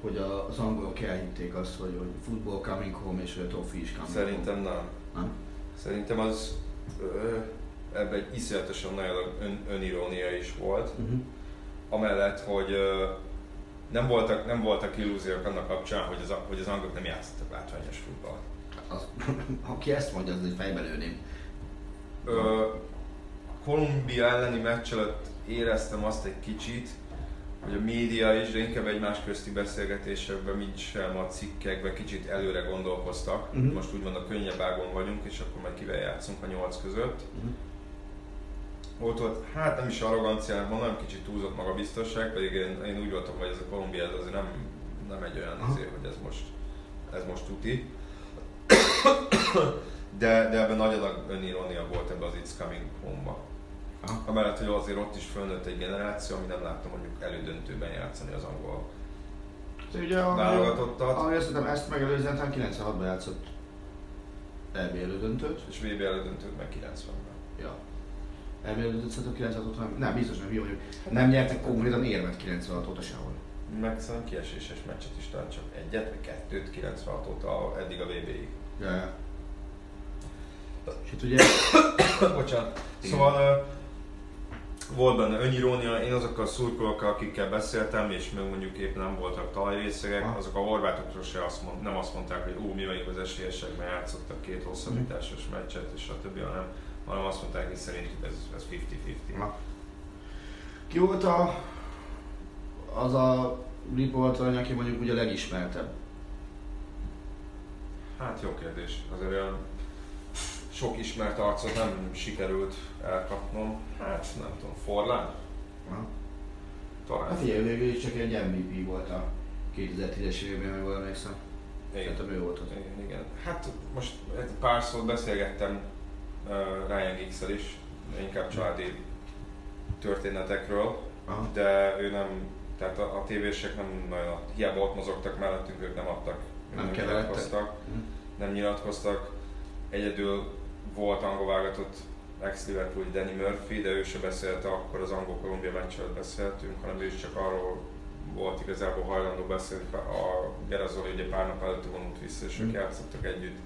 hogy az angolok elhitték azt, hogy, hogy football coming home és a trophy is coming Szerintem home. Nem. nem. Szerintem az ebben egy iszonyatosan nagyon ön, önirónia is volt. Uh-huh. Amellett, hogy nem voltak, nem voltak illúziók annak kapcsán, hogy az, hogy az angolok nem játszottak látványos futballt. az, aki ezt mondja, az egy fejbe lőném. Ö, Kolumbia elleni meccs előtt éreztem azt egy kicsit, hogy a média is, de inkább egymás közti beszélgetésekben, mint sem a cikkekben kicsit előre gondolkoztak. Uh-huh. Most úgymond a könnyebb ágon vagyunk, és akkor majd kivel játszunk a nyolc között. Uh-huh. Ott volt, hát nem is arroganciának mondom, kicsit túlzott maga biztonság, pedig én, én úgy voltam, hogy ez a Kolumbia ez azért nem, nem egy olyan uh-huh. azért, hogy ez most, ez most tuti. De, de ebben nagy adag önirónia volt ebben az It's Coming Home-ba. Amellett, hogy azért ott is fölnőtt egy generáció, ami nem láttam mondjuk elődöntőben játszani az angol válogatottat. Ahogy azt mondtam, ezt megelőzően kilencvenhatban játszott é bé elődöntőt. És vé bé elődöntőt meg kilencvenben. Ja. é bé elődöntőt szerintem kilencvenhat óta nem, biztos nem, jó vagyok. Nem nyertek konkrétan érmet kilencvenhat óta sehol. Meg szerintem kieséses meccset is talán csak egyet, vagy kettőt kilencvenhat óta eddig a vé béig. Ja, ja. És hát ugye... Bocsánat. Szóval volt benne önirónia, én azokkal a szurkolókkal, akikkel beszéltem, és még mondjuk épp nem voltak talajrészegek, azok a horvátokról se azt mond, nem azt mondták, hogy ó, mi vagyunk az esélyesek, mert játszottak két hosszabbításos meccset, és stb., hanem, hanem azt mondták, hogy szerintük ez, ez fifty fifty. Na. Ki volt a, az a riporter, aki mondjuk ugye a legismertebb? Hát jó kérdés, azért olyan sok ismert arcot nem sikerült elkapnom. Hát nem tudom, Forlán? Na. Talán. Hát figyelj, végül is csak egy em vé pé volt a kétezer-tízes évben, meg valami hiszem. Szerintem ő volt ott. Igen, igen. Hát most egy pár szót beszélgettem uh, Ryan Giggs-el is, inkább családi történetekről, aha. De ő nem, tehát a, a tévések nem nagyon, hiába ott mozogtak mellettünk, ők nem adtak, nem, nem nyilatkoztak, hm. nem nyilatkoztak. Egyedül volt angol válogatott ex-Liverpooli Danny Murphy, de ő sem beszélt akkor az angol-Kolumbia meccset beszéltünk, hanem ő is csak arról volt igazából hajlandó beszélni. A Gerezón ugye pár nap előtt vonult vissza, és ők játszottak együtt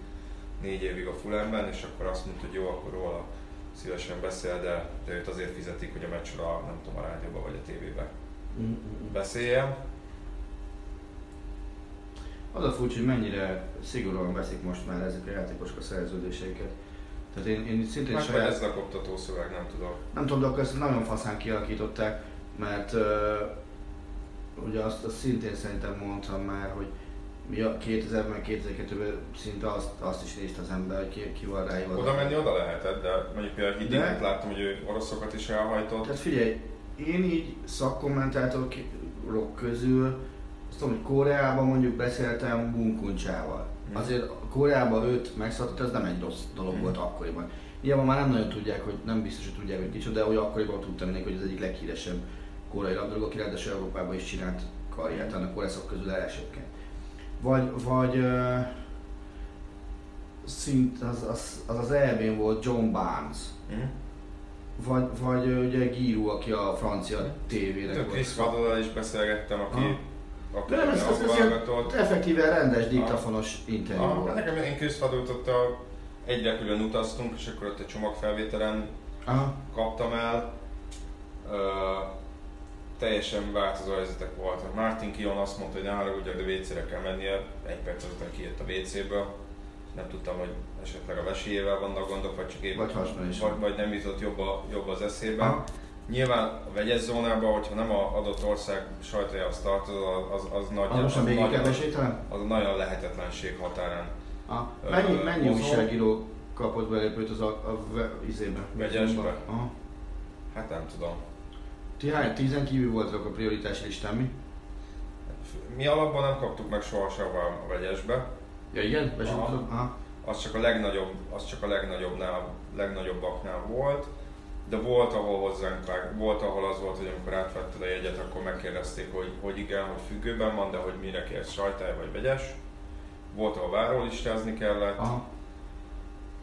négy évig a Fulhamben, és akkor azt mondta, hogy jó, akkor róla szívesen beszél, de, de őt azért fizetik, hogy a meccsről a, nem tudom, a rádióban vagy a tévében beszéljen. Az a furcsa, hogy mennyire szigorúan veszik most már ezek a játékoska szerződéseiket. Tehát én, én szintén saját... Meg ez lekoptató szöveg, nem tudom. Nem tudom, de akkor ezt nagyon faszán kialakították, mert uh, ugye azt, azt szintén szerintem mondtam már, hogy ja, kétezerben, kétezerkettőben szinte azt, azt is nézte az ember, hogy ki, ki van ráival. Oda menni oda lehetett, de mondjuk például Hiddinket láttam, hogy ő oroszokat is elhajtott. Tehát figyelj, én így szakkommentátorok közül azt tudom, hogy Koreában mondjuk beszéltem Bunkuncsával. Mm. Azért Koreában őt megszakítani, ez nem egy rossz dolog mm. volt akkoriban. Nyilván már nem nagyon tudják, hogy nem biztos, hogy tudják, hogy kicsoda, de hogy akkoriban tudtam még, hogy az egyik leghíresebb koreai labdarúgó, aki ráadásul Európában is csinált karriert, annak koreszok közül elsőként. Vagy, vagy uh, szint az az, az, az é bén volt John Barnes. Mm. Vagy, vagy ugye Giroud, aki a francia mm. tévének volt. Chris Waddell-el is beszélgettem, aki ha? De nem, ez, ez, ez effektíven rendes, diktafonos interjú volt. Hát nekem én közfadult ott a, egyre külön utaztunk, és akkor ott egy csomagfelvételen aha. kaptam el. Uh, teljesen változó helyzetek voltak. Martin Kion azt mondta, hogy ne haragudj, de vécére kell mennie. Egy perc azután kijött a vécéből. Nem tudtam, hogy esetleg a vesélyével vannak gondok, vagy csak épp, vagy, vagy, vagy nem jutott jobb, jobb az eszébe. Aha. Nyilván a vegyes zónában, hogyha nem az adott ország sajtójához tartozol, az, az, az, nagy, az, az, nagy, az nagyon lehetetlenség határán. Ah, mennyi uh, mennyi újságíró kapott belépőt az a, a izébe? Vegyesbe? Aha. Hát nem tudom. Ti hány tízen kívül voltak a prioritás listán, mi? Mi alapban nem kaptuk meg sohasem a vegyesbe. Ja igen? Aha. Aha. Az csak a legnagyobb, az csak a legnagyobbnál, legnagyobbaknál volt. De volt, ahol hozzánk vág, volt, ahol az volt, hogy amikor átvetted a jegyet, akkor megkérdezték, hogy, hogy igen, hogy függőben van, de hogy mire kérsz, sajtály vagy vegyes. Volt, ahol várólistázni kellett. Aha.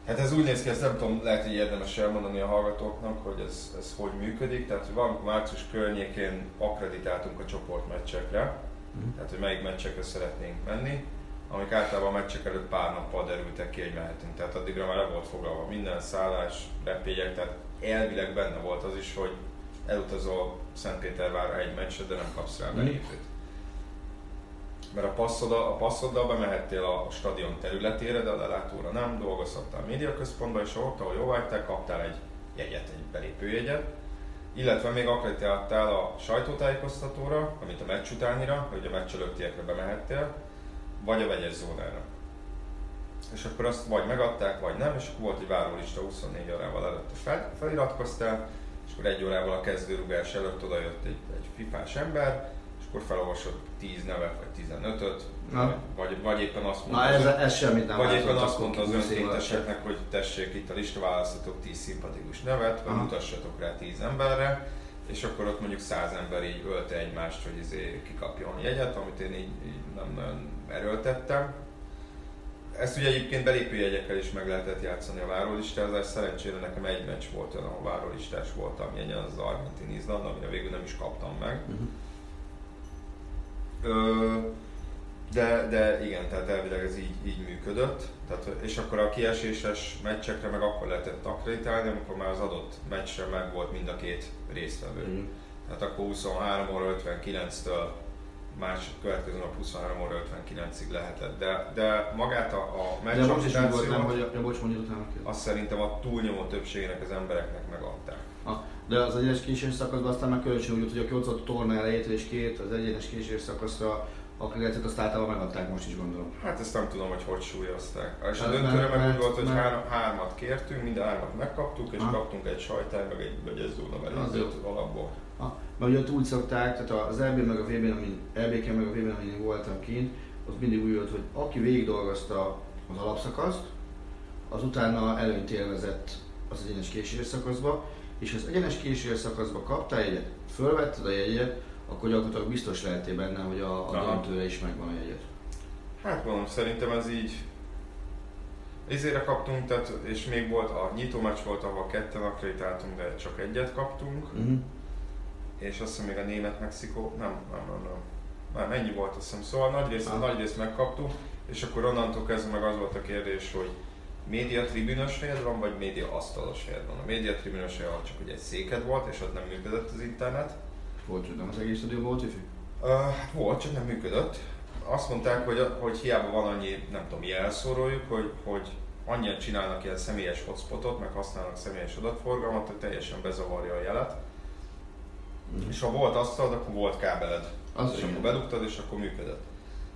Hát ez úgy néz ki, ezt nem tudom, lehet, hogy érdemes elmondani a hallgatóknak, hogy ez, ez hogy működik. Tehát, hogy valamikor március környékén akkreditáltunk a csoportmeccsekre, uh-huh. tehát, hogy melyik meccsekre szeretnénk menni, amik általában a meccsek előtt pár nappal derültek ki, hogy mehetünk. Tehát addigra már le volt foglalva minden, szállás, repények, tehát elvileg benne volt az is, hogy elutazol Szentpétervárra egy meccsre, de nem kapsz rá belépőt. Mert a passzoddal, a passzoddal bemehettél a stadion területére, de a lelátóra nem, dolgozhattál médiaközpontban, és ott, ahol jóvágytál, kaptál egy jegyet, egy belépőjegyet. Illetve még akkreditáltál a sajtótájékoztatóra, amit a meccs utánira, hogy a meccs előttiekre bemehettél, vagy a vegyes zónára. És akkor azt vagy megadták, vagy nem, és akkor volt egy várólista huszonnégy órával előtt, fel, feliratkoztál, és akkor egy órával a kezdőrugás előtt odajött egy, egy fifás ember, és akkor felolvasott tíz nevet, vagy tizenötöt, vagy, vagy éppen azt mondta, na, ez, ez semmit nem vagy éppen azt mondta az önkénteseknek, hogy tessék, itt a lista, választatok tíz szimpatikus nevet, vagy mutassatok rá tíz emberre, és akkor ott mondjuk száz ember így ölte egymást, hogy izé kikapjon jegyet, amit én így, így nem nagyon erőltettem. Ezt ugye egyébként belépőjegyekkel is meg lehetett játszani a várólistázást, szerencsére nekem egy meccs volt olyan, ahol várólistás voltam, ilyen az Argentin-Izland, amire végül nem is kaptam meg. Uh-huh. Ö, de, de igen, tehát elvileg ez így, így működött. Tehát, és akkor a kieséses meccsekre meg akkor lehetett akreditálni, amikor már az adott meccsre meg volt mind a két résztvevő. Uh-huh. Tehát akkor huszonhárom óra ötvenkilenctől másik következő nap huszonhárom óra ötvenkilencig lehetett, de, de magát a, a meccsaptációt azt szerintem a túlnyomó többségének az embereknek megadták. Ha, de az egyenes kísérő szakaszban aztán meg különösen úgy jut, hogy aki ott volt a torna elejétől és két az egyenes kísérő szakaszra akkreditációt azt általában megadták, most is gondolom. Hát ezt nem tudom, hogy hogy súlyozták. És a döntőre meg úgy volt, hogy három, hármat kértünk, mind a hármat megkaptuk, és ha? kaptunk egy sajtály, meg egy begyezóna belépőt alapból. Ha, mert ugye ott úgy szokták, tehát az é bén meg a vé bén, amin, é béken meg a vé bén, amin én voltam kint, az mindig úgy volt, hogy aki végigdolgozta az alapszakaszt, az utána előnyt élvezett az egyenes kísérő szakaszba, és az egyenes kísérő szakaszba kaptál jegyet, fölvetted a jegyet, akkor gyakorlatilag biztos lehetél benne, hogy a, a döntőre is megvan a jegyet. Hát mondom, szerintem ez így... Ezért kaptunk, tehát, és még volt a nyitó meccs volt, ahol ketten akreditáltunk, de csak egyet kaptunk. Uh-huh. És azt hiszem még a német-mexikó, nem, nem, nem, nem, nem, ennyi volt azt hiszem. Szóval nagy részt, ah. nagy részt megkaptuk, és akkor onnantól kezdve meg az volt a kérdés, hogy média tribünös helyed van, vagy média asztalos helyed van. A média tribünös helyed csak ugye egy széked volt, és ott nem működött az internet. Volt, hogy nem az egész stadion volt wifi? Uh, volt, csak nem működött. Azt mondták, hogy, hogy hiába van annyi, nem tudom, jelszóroljuk, hogy, hogy annyian csinálnak ilyen személyes hotspotot, meg használnak személyes adatforgalmat, hogy teljesen bezavarja a jelet. Mm. És ha volt asztalod, akkor volt kábeled. Az és akkor bedugtad, és akkor működött.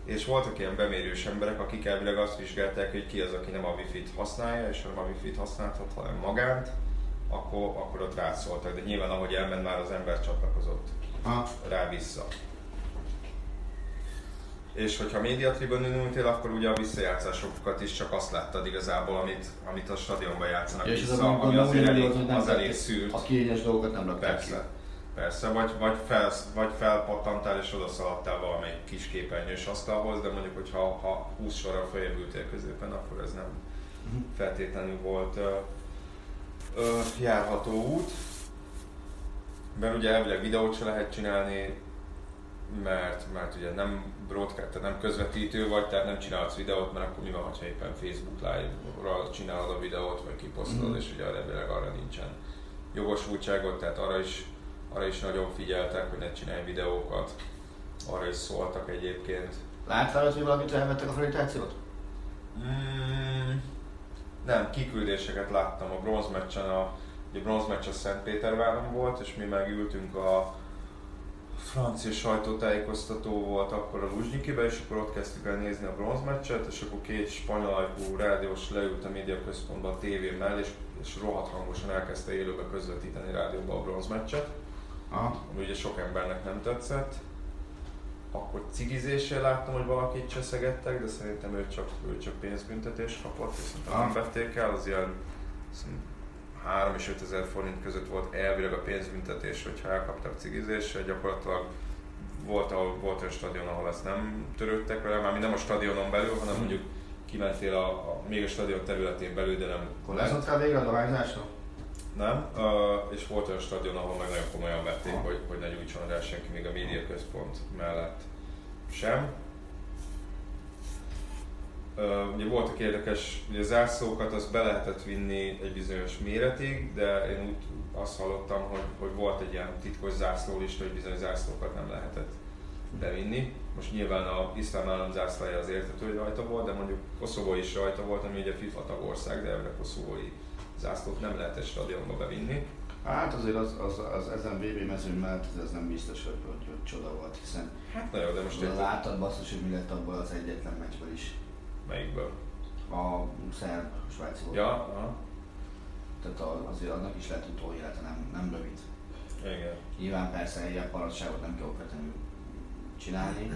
És voltak ilyen bemérős emberek, akik elvileg azt vizsgálták, hogy ki az, aki nem a wifi-t használja, és nem a wifi-t használhat, hanem magánt, akkor, akkor ott rászóltak. De nyilván ahogy elment, már az ember csatlakozott ha. rá vissza. És hogyha médiatribőnön ültél, akkor ugye a visszajátszásokat is csak azt láttad igazából, amit, amit a stadionban játszanak ja, vissza, az ami azért elég, az elég szűrt. A kiényes dolgokat nem lakták ki. Persze, vagy, vagy, fel, vagy felpattantál és odaszaladtál valamelyik kis képernyős asztalhoz, de mondjuk, hogy ha, ha húsz sorra feljebb ültél középen, akkor ez nem feltétlenül volt ö, ö, járható út. Mert ugye elvileg videót se lehet csinálni, mert, mert ugye nem broadcast, tehát nem közvetítő vagy, tehát nem csinálsz videót, mert akkor mi van, ha éppen Facebook Live-ra csinálod a videót, vagy kiposztolod, mm. és ugye elvileg arra nincsen jogosultságot, tehát arra is Arra is nagyon figyeltek, hogy ne csinálj videókat. Arra is szóltak egyébként. Láttál az, hogy valakit elvettek a felirtációt? Mm, nem, kiküldéseket láttam. A bronzmeccsen, a, a bronzmeccs a Szentpéterváron volt, és mi megültünk a francia sajtótájékoztató volt akkor a Luzsnyikibe, és akkor ott kezdtük el nézni a bronzmeccset, és akkor két spanyol ajkú rádiós leült a médiaközpontba a tévémmel, és, és rohadt hangosan elkezdte élőbe közvetíteni rádióba a bronzmeccset. Aha. Ami ugye sok embernek nem tetszett. Akkor cigizéssel láttam, hogy valakit cseszegettek, de szerintem ő csak, ő csak pénzbüntetést kapott, viszont nem vették el, az ilyen három és öt ezer forint között volt elvileg a pénzbüntetés, hogyha elkaptak cigizéssel, gyakorlatilag volt, ahol, volt olyan stadion, ahol ezt nem törődtek vele, mármint nem a stadionon belül, hanem mondjuk kimentél a, a, még a stadion területén belül, de nem... Kolászottkál végre a dohányzásra? Nem, uh, és volt olyan stadion, ahol meg nagyon komolyan vették, hogy, hogy ne gyújtson rá senki, még a médiaközpont mellett sem. Uh, ugye voltak érdekes, hogy a zászlókat azt be lehetett vinni egy bizonyos méretig, de én úgy azt hallottam, hogy, hogy volt egy ilyen titkos zászlólista, hogy bizonyos zászlókat nem lehetett bevinni. Most nyilván a iszlám állam zászlája az érthető, hogy rajta volt, de mondjuk Koszovó is rajta volt, ami ugye FIFA tagország, de ebben a koszovói zászlót nem lehet egy stadionba bevinni. Hát azért az, az, az ezen bé bé mezőn mellett ez nem biztos, hogy, hogy, hogy csoda volt, hiszen hát na jó, de most láttad basszus, hogy mi lett abból az egyetlen meccsből is. Melyikből? A szerb-svájci volt. Ja, aha. Tehát azért annak is lett utóélete, nem, nem rövid. Igen. Nyilván persze ilyen paradságot nem kell okvetlenül csinálni,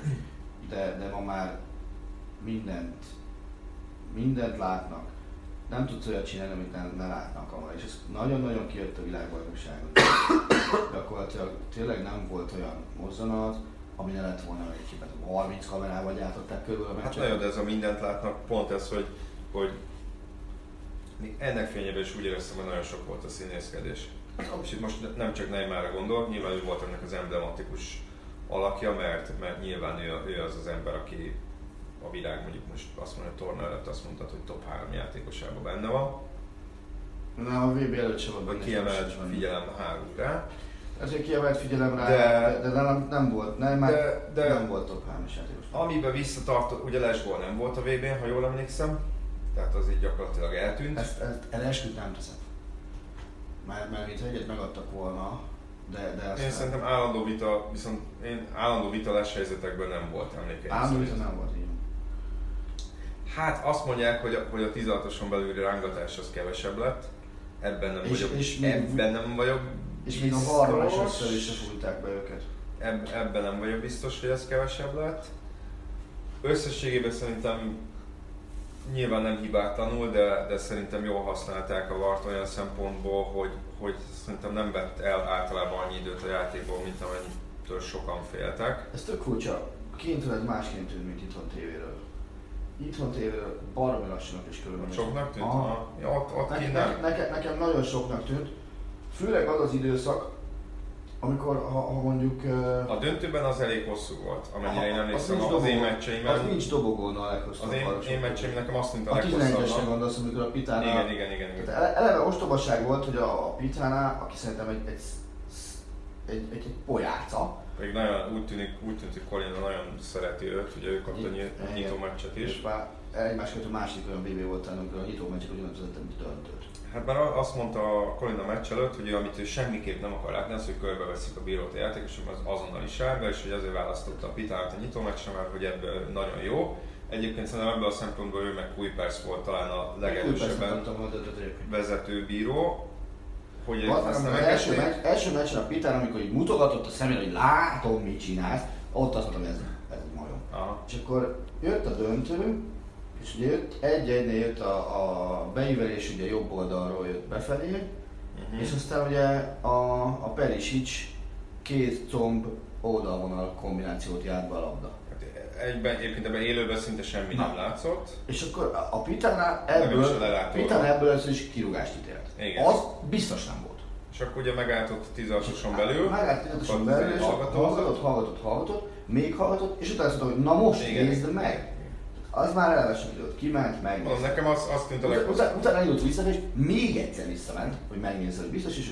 de, de ma már mindent, mindent látnak. Nem tudsz olyat csinálni, amit nem, ne látnak amúgy. És ez nagyon-nagyon kijött a világbajnokságon. Gyakorlatilag tényleg nem volt olyan mozzanat, ami ne lett volna egy képet. harminc kamerával gyártották körülbelül a meccset. Hát nagyon, de ez a mindent látnak, pont ez, hogy, hogy ennek fényében is úgy éreztem, hogy nagyon sok volt a színészkedés. És itt most nem csak Neymarra gondolok, nyilván ő volt ennek az emblematikus alakja, mert, mert nyilván ő, ő az az ember, aki a világ mondjuk most azt mondja, a torna előtt azt mondtad, hogy top három játékosában benne van. Na, a vé bé előtt sem volt. Kiemelt figyelem a három rá. Ezért kiemelt figyelem rá, de, de, de nem, nem volt, nem, már de, de nem volt top három játékos. Amiben visszatartott, ugye Lesból nem volt a vé bén, ha jól emlékszem. Tehát az így gyakorlatilag eltűnt. Ezt, ezt elesküdt nem teszem. Mert, mert itt egyet megadtak volna, de, de azt... Én szerintem állandó vita, viszont én állandó vitalás helyzetekben nem volt emlékeim. Állandó vita nem volt, így. Hát azt mondják, hogy a, hogy a tizenhatoson belüli rángatás az kevesebb lett. Ebben nem és, vagyok és ebben nem vagyok és biztos. És még a varróláshoz is fújták be őket. Eb, ebben nem vagyok biztos, hogy ez kevesebb lett. Összességében szerintem nyilván nem hibátlanul, de, de szerintem jól használták a vart olyan szempontból, hogy, hogy szerintem nem vett el általában annyi időt a játékból, mint amennyitől sokan féltek. Ez tök furcsa. Kintről másként tűnt, mint itthon tévéről. Itthon tévéről baromi lassúnak is körülbelül. Soknak tűnt? Aha. Ja, ott, ott ne, ne, nekem, nekem nagyon soknak tűnt. Főleg az az időszak, amikor ha, ha mondjuk... Uh... A döntőben az elég hosszú volt, amennyire én emlékszem az, az én meccseimen. Az nincs dobogón a leghosszabb. Az én, én meccseim nekem azt tűnt a leghosszabbnak. A tizenegyesre gondolsz, amikor a Pitana... Igen, igen, igen. igen. Eleve ostobasság volt, hogy a, a Pitana, aki szerintem egy, egy, egy, egy, egy pojáca, még nagyon úgy tűnik, úgy tűnt, hogy Corinna nagyon szereti őt, ugye ő kapta a nyitó meccset is. Egymás között a másik olyan bé bé volt, amikor a nyitó meccset ugyanaz vezetett, mint a döntőt. Hát már azt mondta a Corinna meccs előtt, hogy amit ő semmiképp nem akar látni, az, hogy körbeveszik a bírót a játékos, az azonnali sárga, és hogy azért választotta a Pitánát a nyitó meccsre, mert hogy ebből nagyon jó. Egyébként szerintem ebből a szempontból ő meg Kuipers volt talán a legerősebben vezető bíró. Hogy az első, meccs, első meccsen a Pitán, amikor így mutogatott a szemére, hogy látom, mit csinálsz, ott azt mondtam, hogy ez, ez egy majom. Aha. És akkor jött a döntő, és ugye jött, egy-egynél jött a, a beívelés, ugye jobb oldalról jött befelé, uh-huh. És aztán ugye a, a Perišić két comb oldalvonal kombinációt járt be a labda. Egyben, egyébként ebben élőben szinte semmi Na. nem látszott. És akkor a Pitánál ebből, Pitán ebből ez is kirúgást ítélt. Igen. Az biztos nem volt. És akkor ugye megállt ott tizenhatoson belül. Megállt tizenhatoson belül, és hallgatott, hallgatott, hallgatott, még hallgatott, és utána azt mondta, hogy na most Igen. nézd meg! Az már elvesen időt, kiment, megnézte. Nekem az, az tűnt a leghosszabb. Utána jött vissza, és még egyszer visszament, hogy megnézze, hogy biztos, és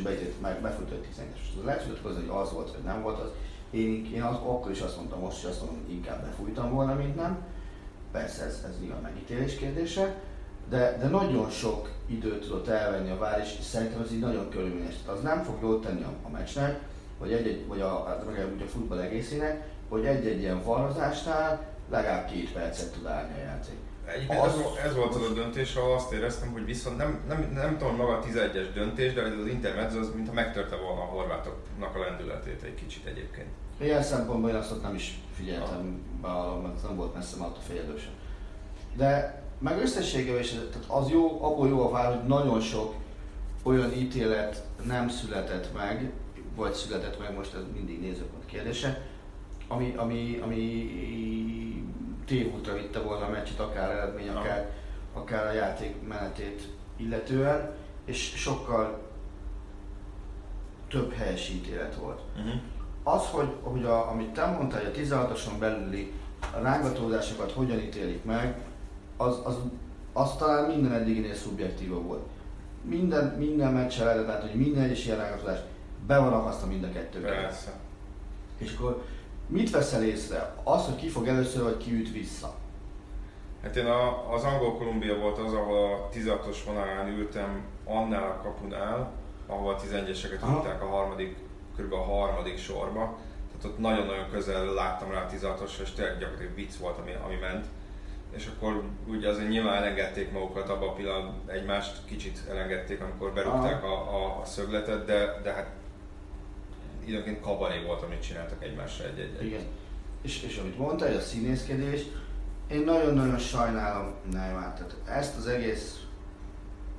beföltött tizenegyes. Lehet tudod hozni, hogy az volt, vagy nem volt az. Én, én az, akkor is azt mondtam, most is azt mondom, inkább befújtam volna, mint nem. Persze ez, ez nyilván megítélés kérdése, de, de nagyon sok időt tudott elvenni a vár, és szerintem ez így nagyon körülményes. Tehát az nem fog jól tenni a, a meccsnek, vagy, egy-egy, vagy a, a, a futball egészének, hogy egy-egy ilyen varrozásnál legalább két percet tud állni a játék. Egyébként az, ez, ez volt az a döntés, ahol azt éreztem, hogy viszont nem, nem, nem tudom maga a tizenegyes döntés, de az intermezzo az mintha megtörte volna a horvátoknak a lendületét egy kicsit egyébként. Ilyen szempontból én azt ott nem is figyeltem, bár, mert nem volt messze már ott a fél idősen. De meg összességében is, tehát az jó, abból jó a vár, hogy nagyon sok olyan ítélet nem született meg, vagy született meg, most ez mindig nézőpont kérdése, ami, ami, ami tévútra vitte volna a meccset, akár eredmény, akár, akár a játék menetét illetően, és sokkal több helyes ítélet volt. Uh-huh. Az, hogy, hogy a, amit te mondtál, hogy a tizenhatoson belüli rángatózásokat hogyan ítélik meg, az, az, az talán minden eddiginél szubjektíva volt. Minden, minden meccsel eredmény, hogy minden is ilyen rángatózás, be van akasztva mind a kettőket. És akkor Mit veszel észre? Az, hogy ki fog először, vagy ki üt vissza? Hát én a, az Angol-Kolumbia volt az, ahol a tizenhatos vonalán ültem annál a kapunál, ahol a tizenegyeseket ülták a harmadik, kb. A harmadik sorba. Tehát ott nagyon-nagyon közel láttam rá a tizenhatosra, és tényleg gyakorlatilag vicc volt, ami, ami ment. És akkor ugye azért nyilván elengedték magukat abban a pillanatban, egymást kicsit elengedték, amikor berúgták a, a, a szögletet, de, de hát időnként kabaré volt, amit csináltak egymásra egy-egy. Igen. És, és amit mondta, hogy a színészkedés, én nagyon-nagyon sajnálom Neymar, tehát ezt az egész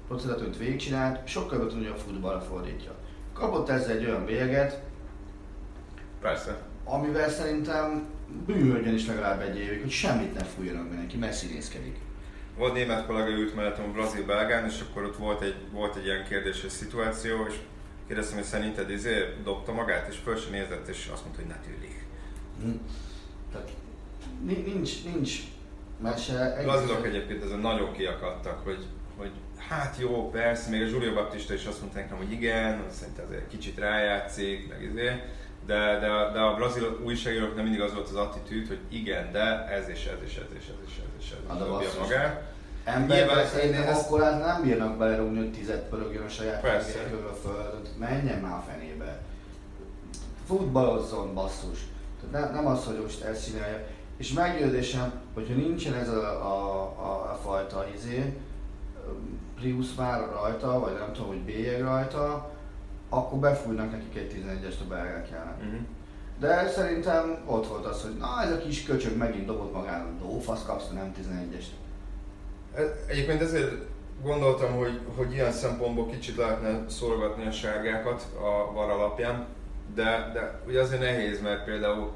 procedúrát végigcsinált, sokkal jobban tudja a futballra fordítja. Kapott ezzel egy olyan bélyeget, persze, amivel szerintem bűnhődjön is legalább egy évig, hogy semmit ne fújjanak be neki, mert színészkedik. Volt német kollega, ült mellettem a brazil-belgán, és akkor ott volt egy, volt egy ilyen kérdéses szituáció, és kérdeztem, hogy szerinted izé dobta magát, és föl sem nézett, és azt mondta, hogy ne tűlik. Hm. Tehát nincs, nincs mese. Brazilok egyébként ezen nagyon kiakadtak, hogy, hogy hát jó, persze, még a Júlio Baptista is azt mondta nekem, hogy igen, szerintem azért kicsit rájátszik, meg izé. De, de, de a brazil újságíróknak mindig az volt az attitűd, hogy igen, de ez és ez és ez és ez és ez és ez dobja magát. Emberek szerintem akkor ezt... nem bírnak belerúgni, hogy tizet pörögjön a saját emberekről a földön, menjen már a fenébe. Futballozzon, basszus. Tehát ne, nem az, hogy most ezt csinálja. És meggyőződésem, hogyha nincsen ez a, a, a, a fajta izé, Prius már rajta, vagy nem tudom, hogy bélyeg rajta, akkor befújnak nekik egy tizenegyest a belgákjának. Uh-huh. De szerintem ott volt az, hogy na ez a kis köcsög megint dobott magának, lófasz kapsz, nem tizenegyest. Egyébként ezért gondoltam, hogy, hogy ilyen szempontból kicsit lehetne szórogatni a sárgákat a VAR alapján, de, de ugye azért nehéz, mert például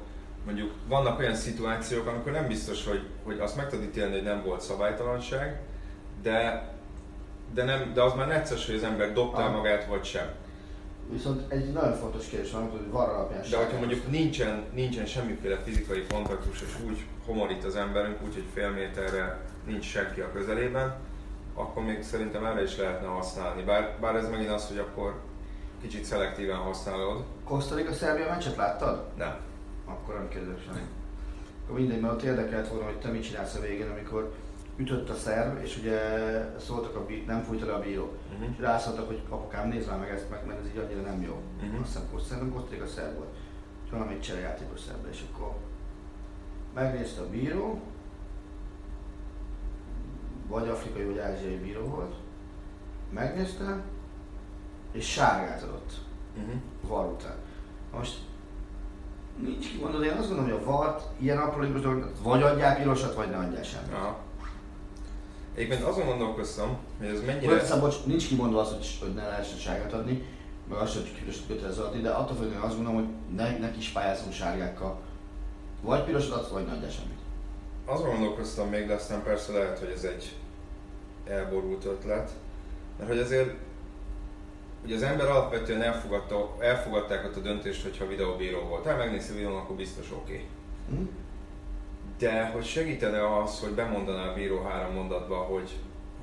mondjuk vannak olyan szituációk, amikor nem biztos, hogy, hogy azt meg tudod ítélni, hogy nem volt szabálytalanság, de, de, nem, de az már necces, hogy az ember dobta ah. magát vagy sem. Viszont egy nagyon fontos kérdés van, hogy VAR alapján sem. De hogyha mondjuk nincsen, nincsen semmiféle fizikai kontaktus, és úgy homorít az emberünk, úgyhogy fél méterre nincs senki a közelében, akkor még szerintem erre is lehetne használni. Bár, bár ez megint az, hogy akkor kicsit szelektíven használod. Costa Rica-Szerbia meccset láttad? Nem. Akkor nem kérdezek semmit. Akkor mindegy, mert ott érdekelt volna, hogy te mit csinálsz a végén, amikor ütött a szerb, és ugye szóltak a bí- nem fújta le a bíró. Uh-huh. Rászóltak, hogy apukám, nézd már meg ezt meg, mert ez így annyira nem jó. Uh-huh. Azt hiszem, hogy szerintem ott a szerb volt. És valami cserejátékos szerb, és akkor megnézte a bíró, vagy afrikai, vagy ázsiai bíró volt, megnézte, és sárgát adott uh-huh. VAR után. Most nincs kimondani, én azt gondolom, hogy a VAR-t ilyen aprólékos dolog, vagy adják pirosat, vagy ne adják semmit. Uh-huh. Egyébként azon gondolkoztam, hogy ez mennyire... Persze, bocs, nincs kimondva az, hogy, hogy ne lehessen sárgát adni, meg azt sem, hogy pirosat kötelező adni, de attól függően azt gondolom, hogy ne, ne kis pályázunk sárgákkal. Vagy pirosat adsz, vagy ne adjál semmit. Azon gondolkoztam még, de aztán persze lehet, hogy ez egy elborult ötlet. Mert hogy azért, ugye az ember alapvetően elfogadta, elfogadták ott a döntést, hogyha videóbíró volt. Ha megnézsz a videón, akkor biztos oké. Okay. Mm. De hogy segítene az, hogy bemondaná a bíró három mondatban, hogy,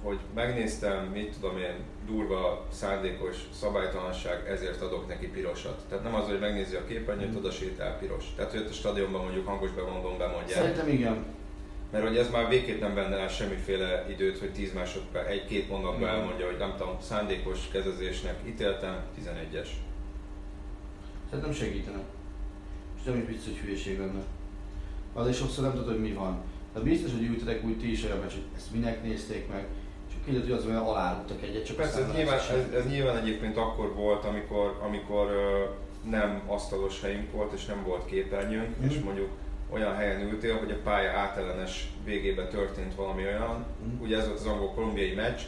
hogy megnéztem, mit tudom én, durva, szándékos szabálytalanság, ezért adok neki pirosat. Tehát nem az, hogy megnézi a képernyőt, oda sétál piros. Tehát, hogy ott a stadionban mondjuk hangos bemondón bemondják. Szerintem igen. Mert hogy ez már végképp nem venne el semmiféle időt, hogy tíz másodperc, egy-két mondatban elmondja, hogy nem tudom, szándékos kezezésnek ítéltem, tizenegyes. Szerintem segítene. És nem is biztos, hogy hülyeség lenne. Azért sokszor nem tudod, hogy mi van. De biztos, hogy ültetek úgy ti is olyan, mert ezt minek nézték meg. Csak kiderült, hogy azon alárultak egyet, csak persze, ez nyilván, ez, ez nyilván egyébként akkor volt, amikor, amikor uh, nem asztalos helyünk volt, és nem volt képernyőnk, mm. és mondjuk olyan helyen ültél, hogy a pálya átellenes végébe történt valami olyan. Mm. Ugye ez volt az angol-kolumbiai meccs,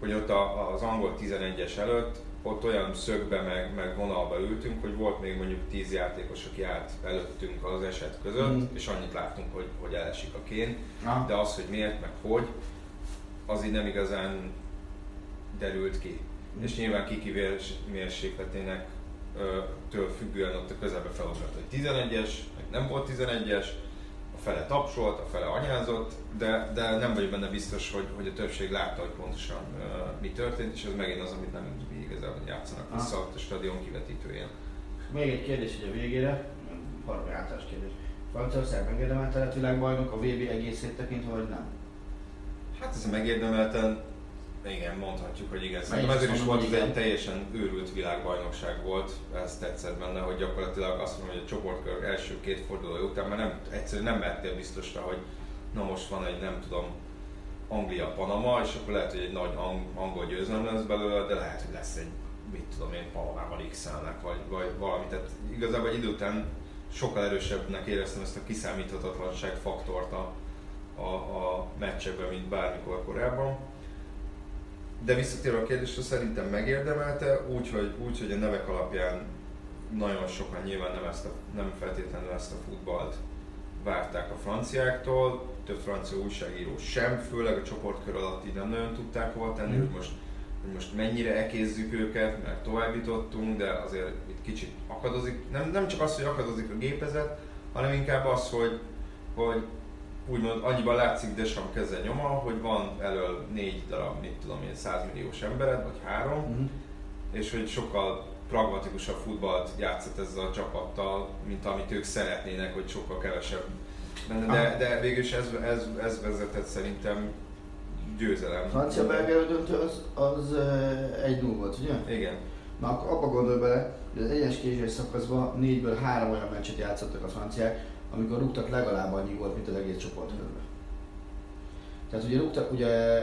hogy ott a, az angol tizenegyes előtt, ott olyan szögbe meg, meg vonalba ültünk, hogy volt még mondjuk tíz játékos, aki állt előttünk az eset között, mm. és annyit láttunk, hogy, hogy elesik a kén, ah. de az, hogy miért, meg hogy, az így nem igazán derült ki. Mm. És nyilván kikivérmérsékletének től függően ott a közelbe felugrat, hogy tizenegyes, meg nem volt tizenegyes, a fele tapsolt, a fele anyázott, de, de nem vagyok benne biztos, hogy, hogy a többség látta, hogy pontosan uh, mi történt, és ez megint az, amit nem igazából játszanak vissza a stadion kivetítőjén. Még egy kérdés ugye végére, valami általános kérdés. Franciaország megérdemelten lett világbajnok, a vé bé egészét tekintve, vagy nem? Hát ez megérdemelten, igen, mondhatjuk, hogy igen. Szerintem ezért is volt, ez egy teljesen őrült világbajnokság volt, ez tetszett benne, hogy gyakorlatilag azt mondom, hogy a csoportkör első két fordulója után már nem, egyszerűen nem vettél biztosra, hogy na most van egy, nem tudom, Anglia-Panama, és akkor lehet, hogy egy nagy angol győzelem lesz belőle, de lehet, hogy lesz egy, mit tudom én, Panamával X-elnek, vagy, vagy valami. Tehát igazából egy idő után sokkal erősebbnek éreztem ezt a kiszámíthatatlanság faktort a, a, a meccsekben, mint bármikor korábban. De visszatérve a kérdésre, szerintem megérdemelte, úgyhogy úgy, hogy a nevek alapján nagyon sokan nyilván nem, ezt a, nem feltétlenül ezt a futballt várták a franciáktól, több francia újságíró sem, főleg a csoportkör alatt így nem nagyon tudták hova tenni, mm. hogy, most, hogy most mennyire ekézzük őket, mert továbbítottunk, de azért itt kicsit akadozik, nem, nem csak az, hogy akadozik a gépezet, hanem inkább az, hogy, hogy úgymond annyiban látszik Deschamps keze nyoma, hogy van elől négy darab, mit tudom én, százmilliós embered, vagy három, mm. és hogy sokkal pragmatikusabb futballt játszott ezzel a csapattal, mint amit ők szeretnének, hogy sokkal kevesebb. De, de végülis ez, ez, ez vezetett szerintem győzelem. Francia-belga döntő az, az egy null volt, ugye? Igen. Na akkor abba gondolj bele, hogy az egyes kézsés szakaszban négyből három olyan meccset játszottak a franciák, amikor rúgtak legalább annyi volt, mint az egész csoportkörbe. Tehát ugye rúgtak, ugye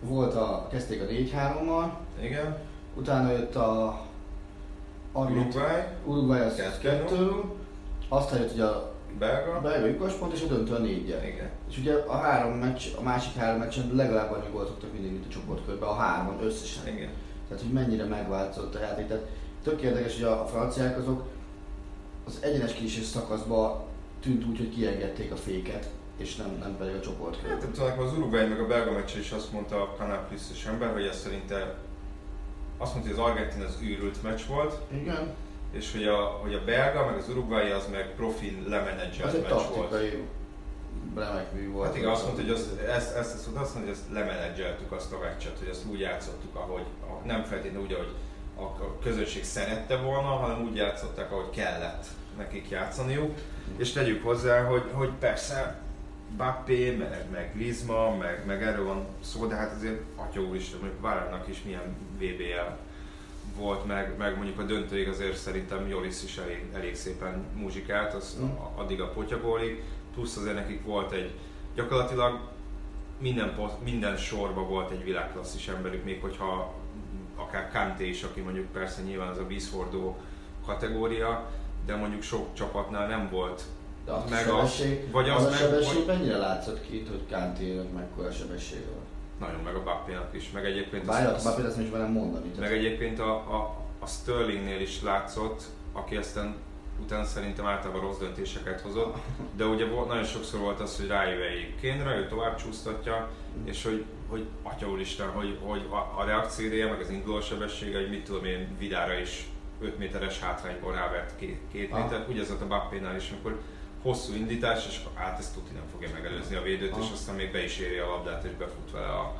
volt a, kezdték a négy-hárommal, igen. Utána jött a Uruguay, Uruguay az kettő, aztán jött ugye a belga, belga lyukas pont, és a döntő a négyen. Igen. És ugye a három meccs, a másik három meccsen legalább annyi voltak mindig, mint a csoportkörben, a hárman összesen. Igen. Tehát hogy mennyire megváltozott a játék. Tehát tök érdekes, hogy a, a franciák azok az egyenes kiesés szakaszban tűnt úgy, hogy kiengedték a féket, és nem, nem pedig a csoportkör. Hát tudom, az Uruguay meg a belga meccsen is azt mondta a Canal Plus-ös ember, hogy ez szerinte azt mondta, hogy az Argentin az őrült meccs volt. Igen. És hogy a, hogy a belga, meg az uruguayi az meg profin lemenedzselt meccs volt. Ez egy taktikai remekmű volt. Hát igen, azt mondta, hogy az, ezt, ezt, ezt, azt mondta, hogy ezt lemenedzseltük azt a meccset, hogy ezt úgy játszottuk, ahogy nem feltétlenül úgy, ahogy a, a közönség szerette volna, hanem úgy játszották, ahogy kellett nekik játszaniuk. Mm. És tegyük hozzá, hogy, hogy persze Mbappé, meg, meg Griezmann, meg, meg erről van szó, de hát azért atya úristen, mondjuk Varane-nak is milyen vé bé el volt, meg, meg mondjuk a döntőig azért szerintem Joris is elég, elég szépen muzsikált, az mm. addig a potyagólig, plusz azért nekik volt egy, gyakorlatilag minden, minden sorban volt egy világklasszis emberük, még hogyha akár Kanté is, aki mondjuk persze nyilván az a vízhordó kategória, de mondjuk sok csapatnál nem volt. De a meg sebesség, a, vagy az, az a sebesség meg, mennyire látszott ki itt, hogy Kanténak mekkora sebesség volt? Nagyon, meg a Bappénak is, meg egyébként a Bappét azt nincs velem mondani. Meg egyébként a, a, a Sterlingnél is látszott, aki aztán utána szerintem általában rossz döntéseket hozott, de ugye volt, nagyon sokszor volt az, hogy rájövejék Kénre, ő tovább csúsztatja, és hogy, hogy atya úristen, hogy, hogy a, a reakciója, meg az induló sebessége, hogy mit tudom én, Vidára is öt méteres hátrányból rávert két, két métert, ugye ez volt a Bappénál is, amikor hosszú indítás, és át ezt tudni nem fogja megelőzni a védőt, aha. És aztán még be is éri a labdát, és befut vele a,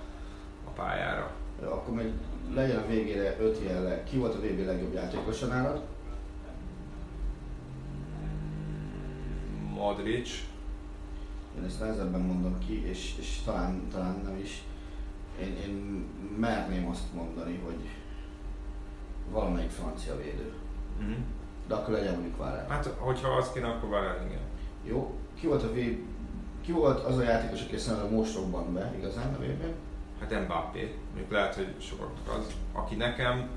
a pályára. Ja, akkor még legyen a végére öt jellel. Ki volt a vé bé legjobb játékosa nálad? Modrić. Én ezt nehezebben mondom ki, és, és talán, talán nem is. Én, én merném azt mondani, hogy valamelyik francia védő. Mm-hmm. De akkor legyen mondjuk Varane. Hát, hogyha az kéne, akkor Varane, igen. Jó. Ki volt, a v... Ki volt az a játékos, aki szerintem most robban be, igazán a vé bén? Hát Mbappé. Mondjuk lehet, hogy sokaknak az, aki nekem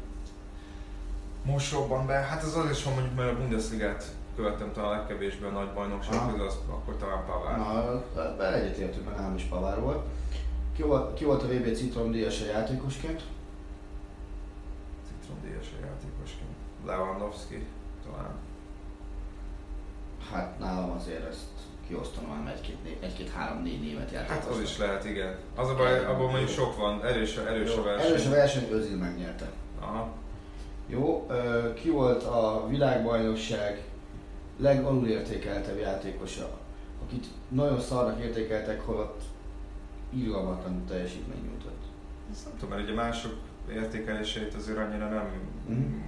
most robban be. Hát az azért van mondjuk, mert a Bundesligát követtem talán legkevésbé a nagy bajnokság közül, akkor talán Pavard. Na, bele egyetértünk, mert nálam is Pavard volt. Ki volt, ki volt a vé bé citromdíjas a játékosként? Citromdíjas a játékosként. Lewandowski. Talán. Hát nálam azért ezt kiosztanom egy-két-három-négy né- egy, német játékos. Hát az is lehet, igen. Az a baj, abban mondjuk sok van, erős, erős a verseny. Erős a verseny, Özil megnyerte. Aha. Jó, ki volt a világbajnokság legalulértékeltebb játékosa, akit nagyon szarnak értékeltek, holott irgalmatlan teljesítmény nyújtott? Ezt nem tudom, mert ugye mások értékelését azért annyira nem mm-hmm.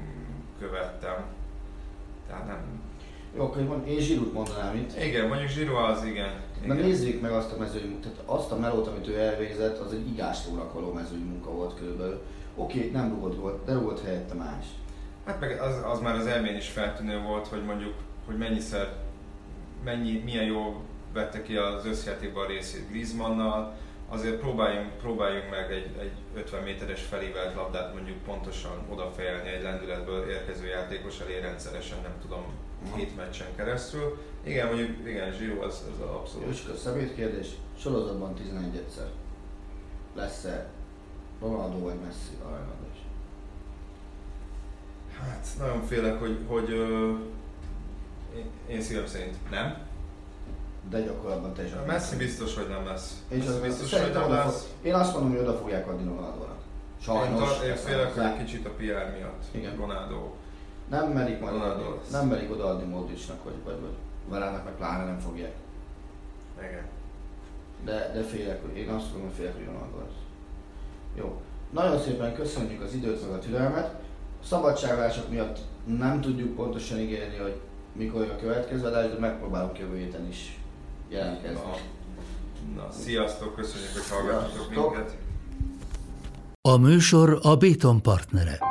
követtem. Tehát nem. Jó, akkor én Giroud mondanám itt. Igen, mondjuk Giroud az, igen. igen. Na nézzük meg azt a mezőny, tehát azt a melót, amit ő elvégzett, az egy igáslónak való mezőny munka volt körülbelül. Oké, nem rúgott volt, de rúgott helyette más. Hát meg az, az már az elmén is feltűnő volt, hogy mondjuk, hogy mennyiszer, mennyi, milyen jól vette ki az összjátékban a részét Griezmannnal. Azért próbáljunk, próbáljunk meg egy, egy ötven méteres felívelt labdát mondjuk pontosan odafejelni egy lendületből érkező játékos elé rendszeresen, nem tudom, hét meccsen keresztül. Igen, mondjuk, igen, Giroud az, az abszolút. És a szemét kérdés, sorozatban tizenegyszer lesz-e Ronaldo vagy Messi aranyadás? Hát nagyon félek, hogy, hogy ö, én, én szívem szerint nem. De gyakorlatban te is a Messi biztos, hogy nem lesz. És az biztos, hogy nem lesz. Fog, én azt mondom, hogy oda fogják adni Ronaldónak. Sajnos. Én, én félek, hogy egy kicsit a pé er miatt. Igen. Ronaldo. Nem merik majd odaadni. Nem merik odaadni Modrićnak, vagy vagy vagy. Varánnak meg pláne nem fogják. Igen. De, de félek, hogy én azt mondom, hogy félek, hogy Ronaldo lesz. Jó. Nagyon szépen köszönjük az időt, meg a türelmet. A szabadságválások miatt nem tudjuk pontosan ígérni, hogy mikor jön a következő adás, de megpróbálunk jövő héten is jelentkezni. Na, na, sziasztok, köszönjük, hogy hallgattatok minket. A műsor a Béton partnere.